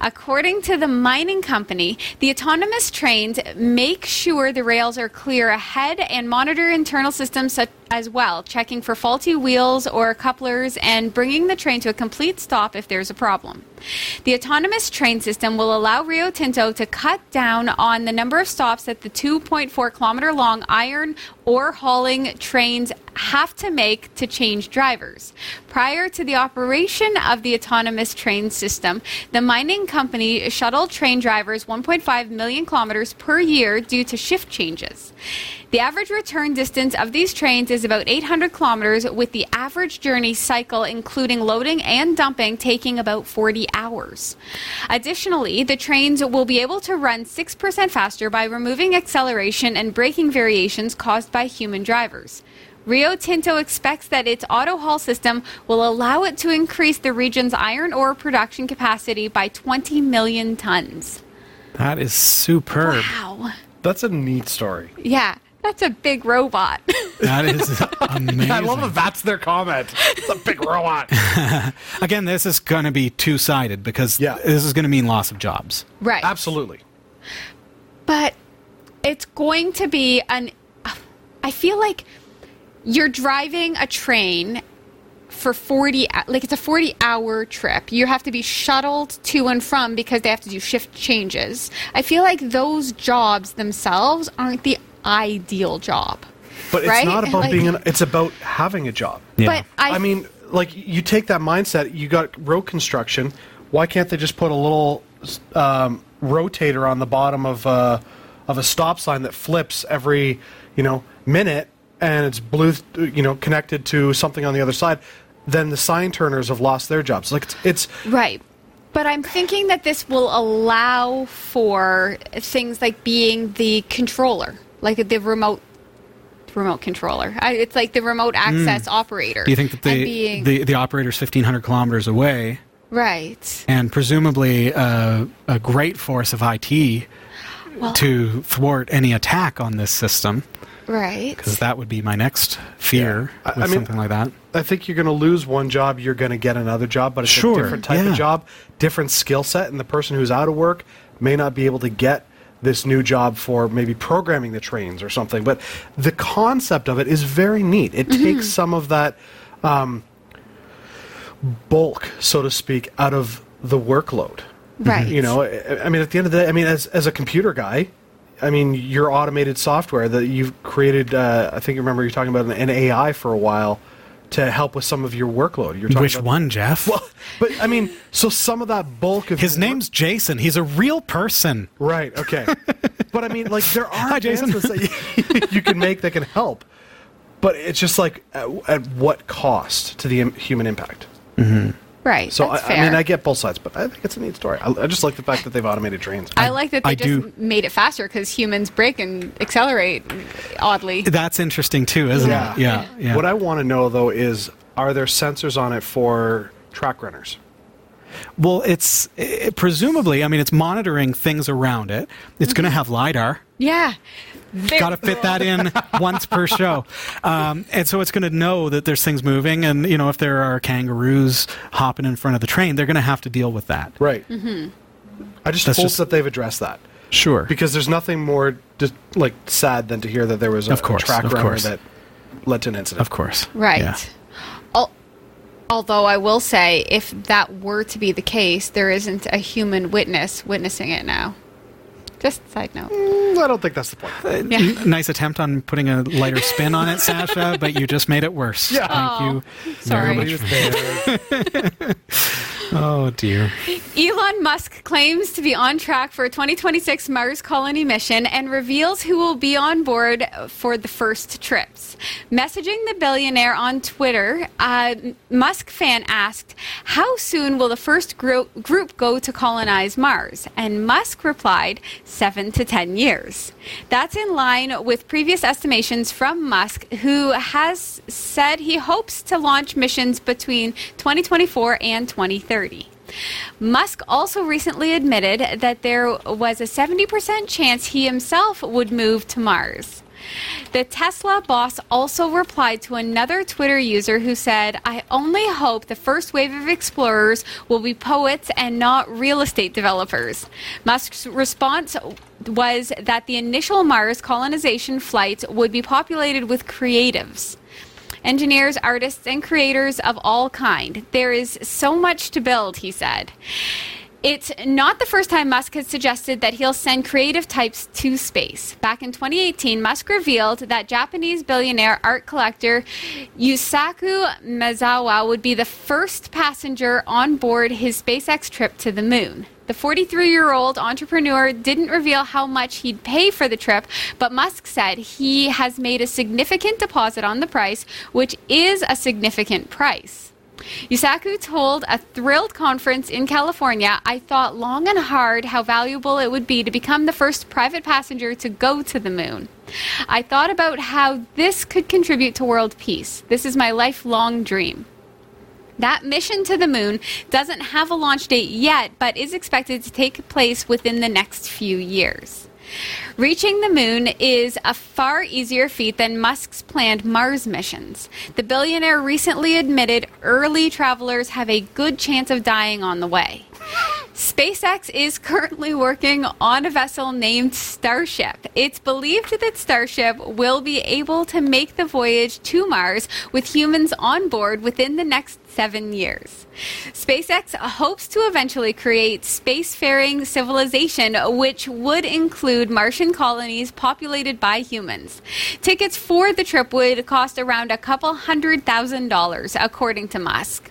According to the mining company, the autonomous trains make sure the rails are clear ahead and monitor internal systems as well, checking for faulty wheels or couplers and bringing the train to a complete stop if there's a problem. The autonomous train system will allow Rio Tinto to cut down on the number of stops that the two point four kilometer long iron ore hauling trains have to make to change drivers. Prior to the operation of the autonomous train system, the mining company shuttled train drivers one point five million kilometers per year due to shift changes. The average return distance of these trains is about eight hundred kilometers, with the average journey cycle, including loading and dumping, taking about forty hours. Additionally, the trains will be able to run six percent faster by removing acceleration and braking variations caused by human drivers. Rio Tinto expects that its auto haul system will allow it to increase the region's iron ore production capacity by twenty million tons. That is superb. Wow. That's a neat story. Yeah. That's a big robot. That is amazing. I love that that's their comment. It's a big robot. Again, this is going to be two-sided because yeah. this is going to mean loss of jobs. Right. Absolutely. But it's going to be an... I feel like you're driving a train for forty... Like, it's a forty-hour trip. You have to be shuttled to and from because they have to do shift changes. I feel like those jobs themselves aren't the... ideal job, but it's right? not about like, being an, it's about having a job. Yeah. But I, I mean, like, you take that mindset, you got road construction, why can't they just put a little um, rotator on the bottom of uh, of a stop sign that flips every, you know, minute, and it's Bluetooth, you know, connected to something on the other side? Then the sign turners have lost their jobs. Like, it's, it's right. But I'm thinking that this will allow for things like being the controller. Like the remote remote controller. I, it's like the remote access mm. operator. Do you think that the, being, the, the operator's fifteen hundred kilometers away? Right. And presumably uh, a great force of I T well, to thwart any attack on this system. Right. Because that would be my next fear yeah. with I mean, something like that. I think you're going to lose one job, you're going to get another job, but it's sure. a different type yeah. of job, different skill set, and the person who's out of work may not be able to get this new job for maybe programming the trains or something. But the concept of it is very neat. It mm-hmm. takes some of that um, bulk, so to speak, out of the workload. Right. You know, I mean, at the end of the day, I mean, as as a computer guy, I mean, your automated software that you've created, uh, I think you remember you're talking about an, an A I for a while to help with some of your workload. You're talking Which about one, Jeff? Well, but, I mean, so some of that bulk of... His name's work- Jason. He's a real person. Right, okay. But, I mean, like, there are Hi, Jason. that you can make that can help. But it's just, like, at, at what cost to the im- human impact? Mm-hmm. Right, So, I, I mean, I get both sides, but I think it's a neat story. I, I just like the fact that they've automated trains. I, I like that they I just do. made it faster because humans brake and accelerate, oddly. That's interesting, too, isn't yeah. it? Yeah. yeah. What I want to know, though, is are there sensors on it for track runners? Well, it's it, presumably, I mean, it's monitoring things around it. It's mm-hmm. going to have LiDAR. Yeah. Got to fit that in once per show. Um, and so it's going to know that there's things moving. And, you know, if there are kangaroos hopping in front of the train, they're going to have to deal with that. Right. Mm-hmm. I just That's hope just, that they've addressed that. Sure. Because there's nothing more, just, like, sad than to hear that there was a, of course, a track of runner course. that led to an incident. Of course. Right. Yeah. Al- although I will say, if that were to be the case, there isn't a human witness witnessing it now. Just a side note. Mm, I don't think that's the point. Uh, yeah. Nice attempt on putting a lighter spin on it, Sasha, but you just made it worse. Yeah. Oh, Thank you sorry. very much. Oh, dear. Elon Musk claims to be on track for a twenty twenty-six Mars colony mission and reveals who will be on board for the first trips. Messaging the billionaire on Twitter, a Musk fan asked, how soon will the first gro- group go to colonize Mars? And Musk replied, seven to ten years. That's in line with previous estimations from Musk, who has said he hopes to launch missions between twenty twenty-four and twenty thirty. Musk also recently admitted that there was a seventy percent chance he himself would move to Mars. The Tesla boss also replied to another Twitter user who said, "I only hope the first wave of explorers will be poets and not real estate developers." Musk's response was that the initial Mars colonization flights would be populated with creatives. Engineers, artists, and creators of all kind. There is so much to build, he said. It's not the first time Musk has suggested that he'll send creative types to space. Back in twenty eighteen, Musk revealed that Japanese billionaire art collector Yusaku Misawa would be the first passenger on board his SpaceX trip to the moon. The forty-three-year-old entrepreneur didn't reveal how much he'd pay for the trip, but Musk said he has made a significant deposit on the price, which is a significant price. Yusaku told a thrilled conference in California, "I thought long and hard how valuable it would be to become the first private passenger to go to the moon. I thought about how this could contribute to world peace. This is my lifelong dream." That mission to the moon doesn't have a launch date yet, but is expected to take place within the next few years. Reaching the moon is a far easier feat than Musk's planned Mars missions. The billionaire recently admitted early travelers have a good chance of dying on the way. SpaceX is currently working on a vessel named Starship. It's believed that Starship will be able to make the voyage to Mars with humans on board within the next seven years. SpaceX hopes to eventually create spacefaring civilization, which would include Martian colonies populated by humans. Tickets for the trip would cost around a couple hundred thousand dollars, according to Musk.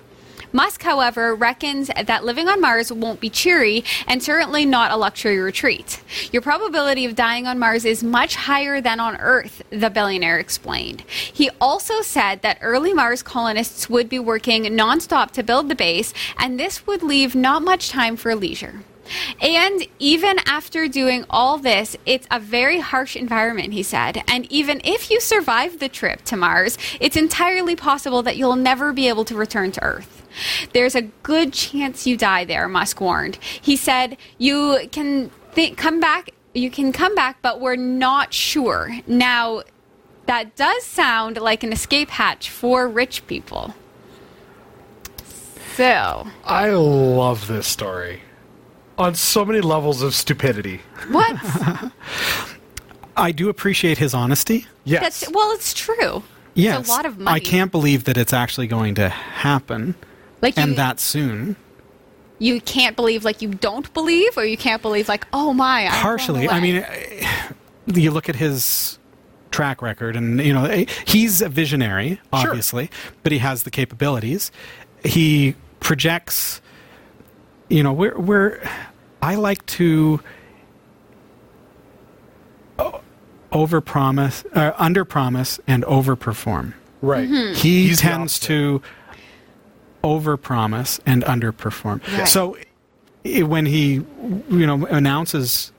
Musk, however, reckons that living on Mars won't be cheery and certainly not a luxury retreat. "Your probability of dying on Mars is much higher than on Earth," the billionaire explained. He also said that early Mars colonists would be working nonstop to build the base, and this would leave not much time for leisure. "And even after doing all this, it's a very harsh environment," he said. "And even if you survive the trip to Mars, it's entirely possible that you'll never be able to return to Earth. There's a good chance you die there," Musk warned. He said, "You can th- come back, you can come back, but we're not sure." Now, that does sound like an escape hatch for rich people. So, I love this story. On so many levels of stupidity. What? I do appreciate his honesty. Yes. That's, well, it's true. Yes. It's a lot of money. I can't believe that it's actually going to happen. Like you, and that soon. You can't believe, like you don't believe, or you can't believe, like, oh my. I'm partially. I mean, you look at his track record and, you know, he's a visionary, obviously, sure. But he has the capabilities. He projects. You know, we're, we're, I like to overpromise, uh, underpromise, and overperform. Right. Mm-hmm. He He's tends to overpromise and underperform. Right. So it, when he, you know, announces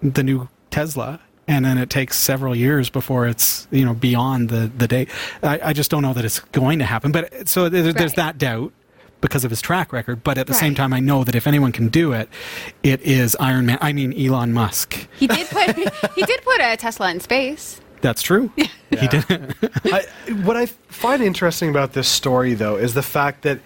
the new Tesla, and then it takes several years before it's, you know, beyond the the date. I, I just don't know that it's going to happen. But so there, right. There's that doubt. Because of his track record, but at the right. same time, I know that if anyone can do it, it is Iron Man. I mean, Elon Musk. He did put he did put a Tesla in space. That's true. Yeah. He did. I, what I find interesting about this story, though, is the fact that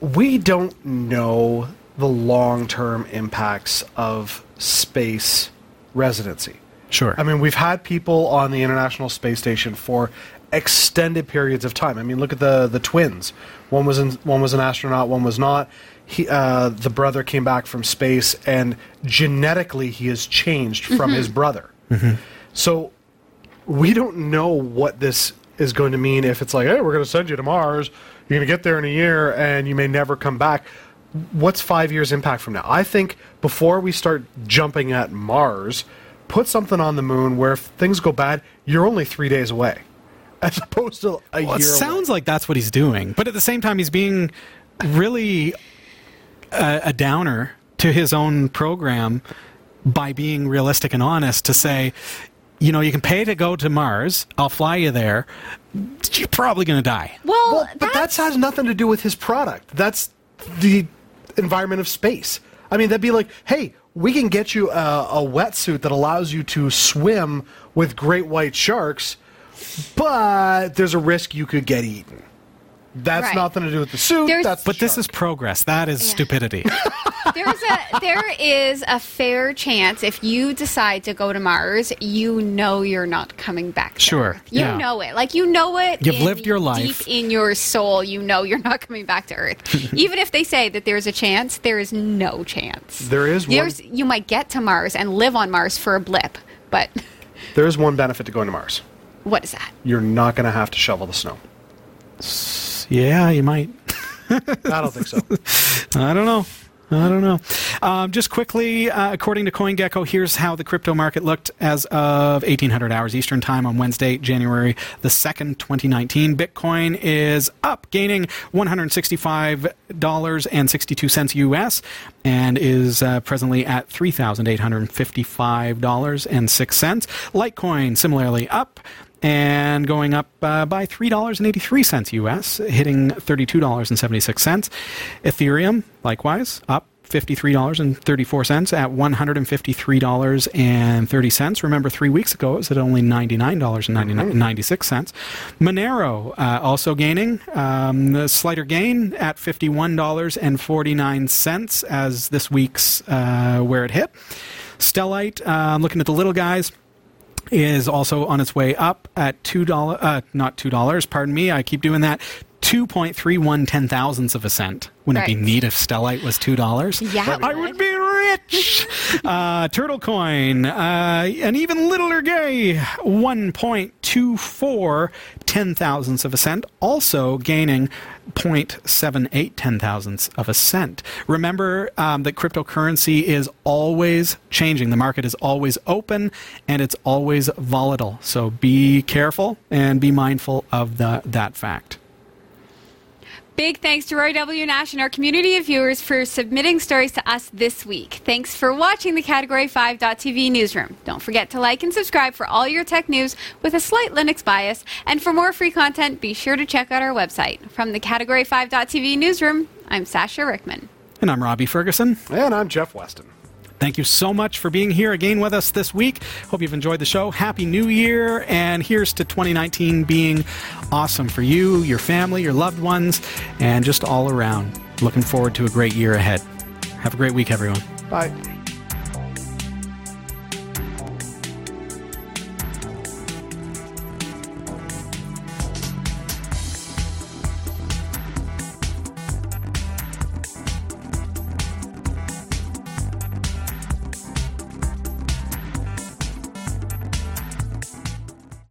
we don't know the long-term impacts of space residency. Sure. I mean, we've had people on the International Space Station for extended periods of time. I mean, look at the the twins. One was in, one was an astronaut, one was not. He, uh, the brother came back from space, and genetically he has changed mm-hmm. from his brother. Mm-hmm. So we don't know what this is going to mean. If it's like, hey, we're going to send you to Mars, you're going to get there in a year, and you may never come back. What's five years impact from now? I think before we start jumping at Mars, put something on the moon where if things go bad, you're only three days away. As opposed to a well, year. It sounds away. Like that's what he's doing, but at the same time, he's being really a, a downer to his own program by being realistic and honest to say, you know, you can pay to go to Mars. I'll fly you there. You're probably going to die. Well, well but that has nothing to do with his product. That's the environment of space. I mean, that'd be like, hey, we can get you a, a wetsuit that allows you to swim with great white sharks, but there's a risk you could get eaten. That's right. Nothing to do with the suit. That's but the this is progress. That is yeah. stupidity. There's a, there is a fair chance if you decide to go to Mars, you know you're not coming back to sure. Earth. You yeah. know it. Like, you know it. You've in, lived your life. Deep in your soul, you know you're not coming back to Earth. Even if they say that there's a chance, there is no chance. There is one. There's, you might get to Mars and live on Mars for a blip, but... There is one benefit to going to Mars. What is that? You're not going to have to shovel the snow. Yeah, you might. I don't think so. I don't know. I don't know. Um, just quickly, uh, according to CoinGecko, here's how the crypto market looked as of eighteen hundred hours Eastern Time on Wednesday, January the second, twenty nineteen. Bitcoin is up, gaining one hundred sixty-five dollars and sixty-two cents U S, and is uh, presently at three thousand eight hundred fifty-five dollars and six cents. Litecoin, similarly up, and going up uh, by three dollars and eighty-three cents U S, hitting thirty-two dollars and seventy-six cents. Ethereum, likewise, up fifty-three dollars and thirty-four cents at one hundred fifty-three dollars and thirty cents. Remember, three weeks ago, it was at only ninety-nine dollars and ninety-six cents. Monero uh, also gaining, um, the slighter gain at fifty-one dollars and forty-nine cents as this week's uh, where it hit. Stellite, uh, looking at the little guys, is also on its way up at two dollars, uh, not two dollars, pardon me, I keep doing that, two point three one ten thousandths of a cent. Wouldn't right. it be neat if Stellite was two dollars? Yeah, I would be rich! uh, TurtleCoin, uh, an even littler gay, one point two four ten thousandths of a cent, also gaining zero point seven eight ten thousandths of a cent. Remember um, that cryptocurrency is always changing. The market is always open, and it's always volatile. So be careful and be mindful of the, that fact. Big thanks to Roy W. Nash and our community of viewers for submitting stories to us this week. Thanks for watching the Category five dot T V newsroom. Don't forget to like and subscribe for all your tech news with a slight Linux bias. And for more free content, be sure to check out our website. From the Category five dot T V newsroom, I'm Sasha Rickman. And I'm Robbie Ferguson. And I'm Jeff Weston. Thank you so much for being here again with us this week. Hope you've enjoyed the show. Happy New Year, and here's to twenty nineteen being awesome for you, your family, your loved ones, and just all around. Looking forward to a great year ahead. Have a great week, everyone. Bye.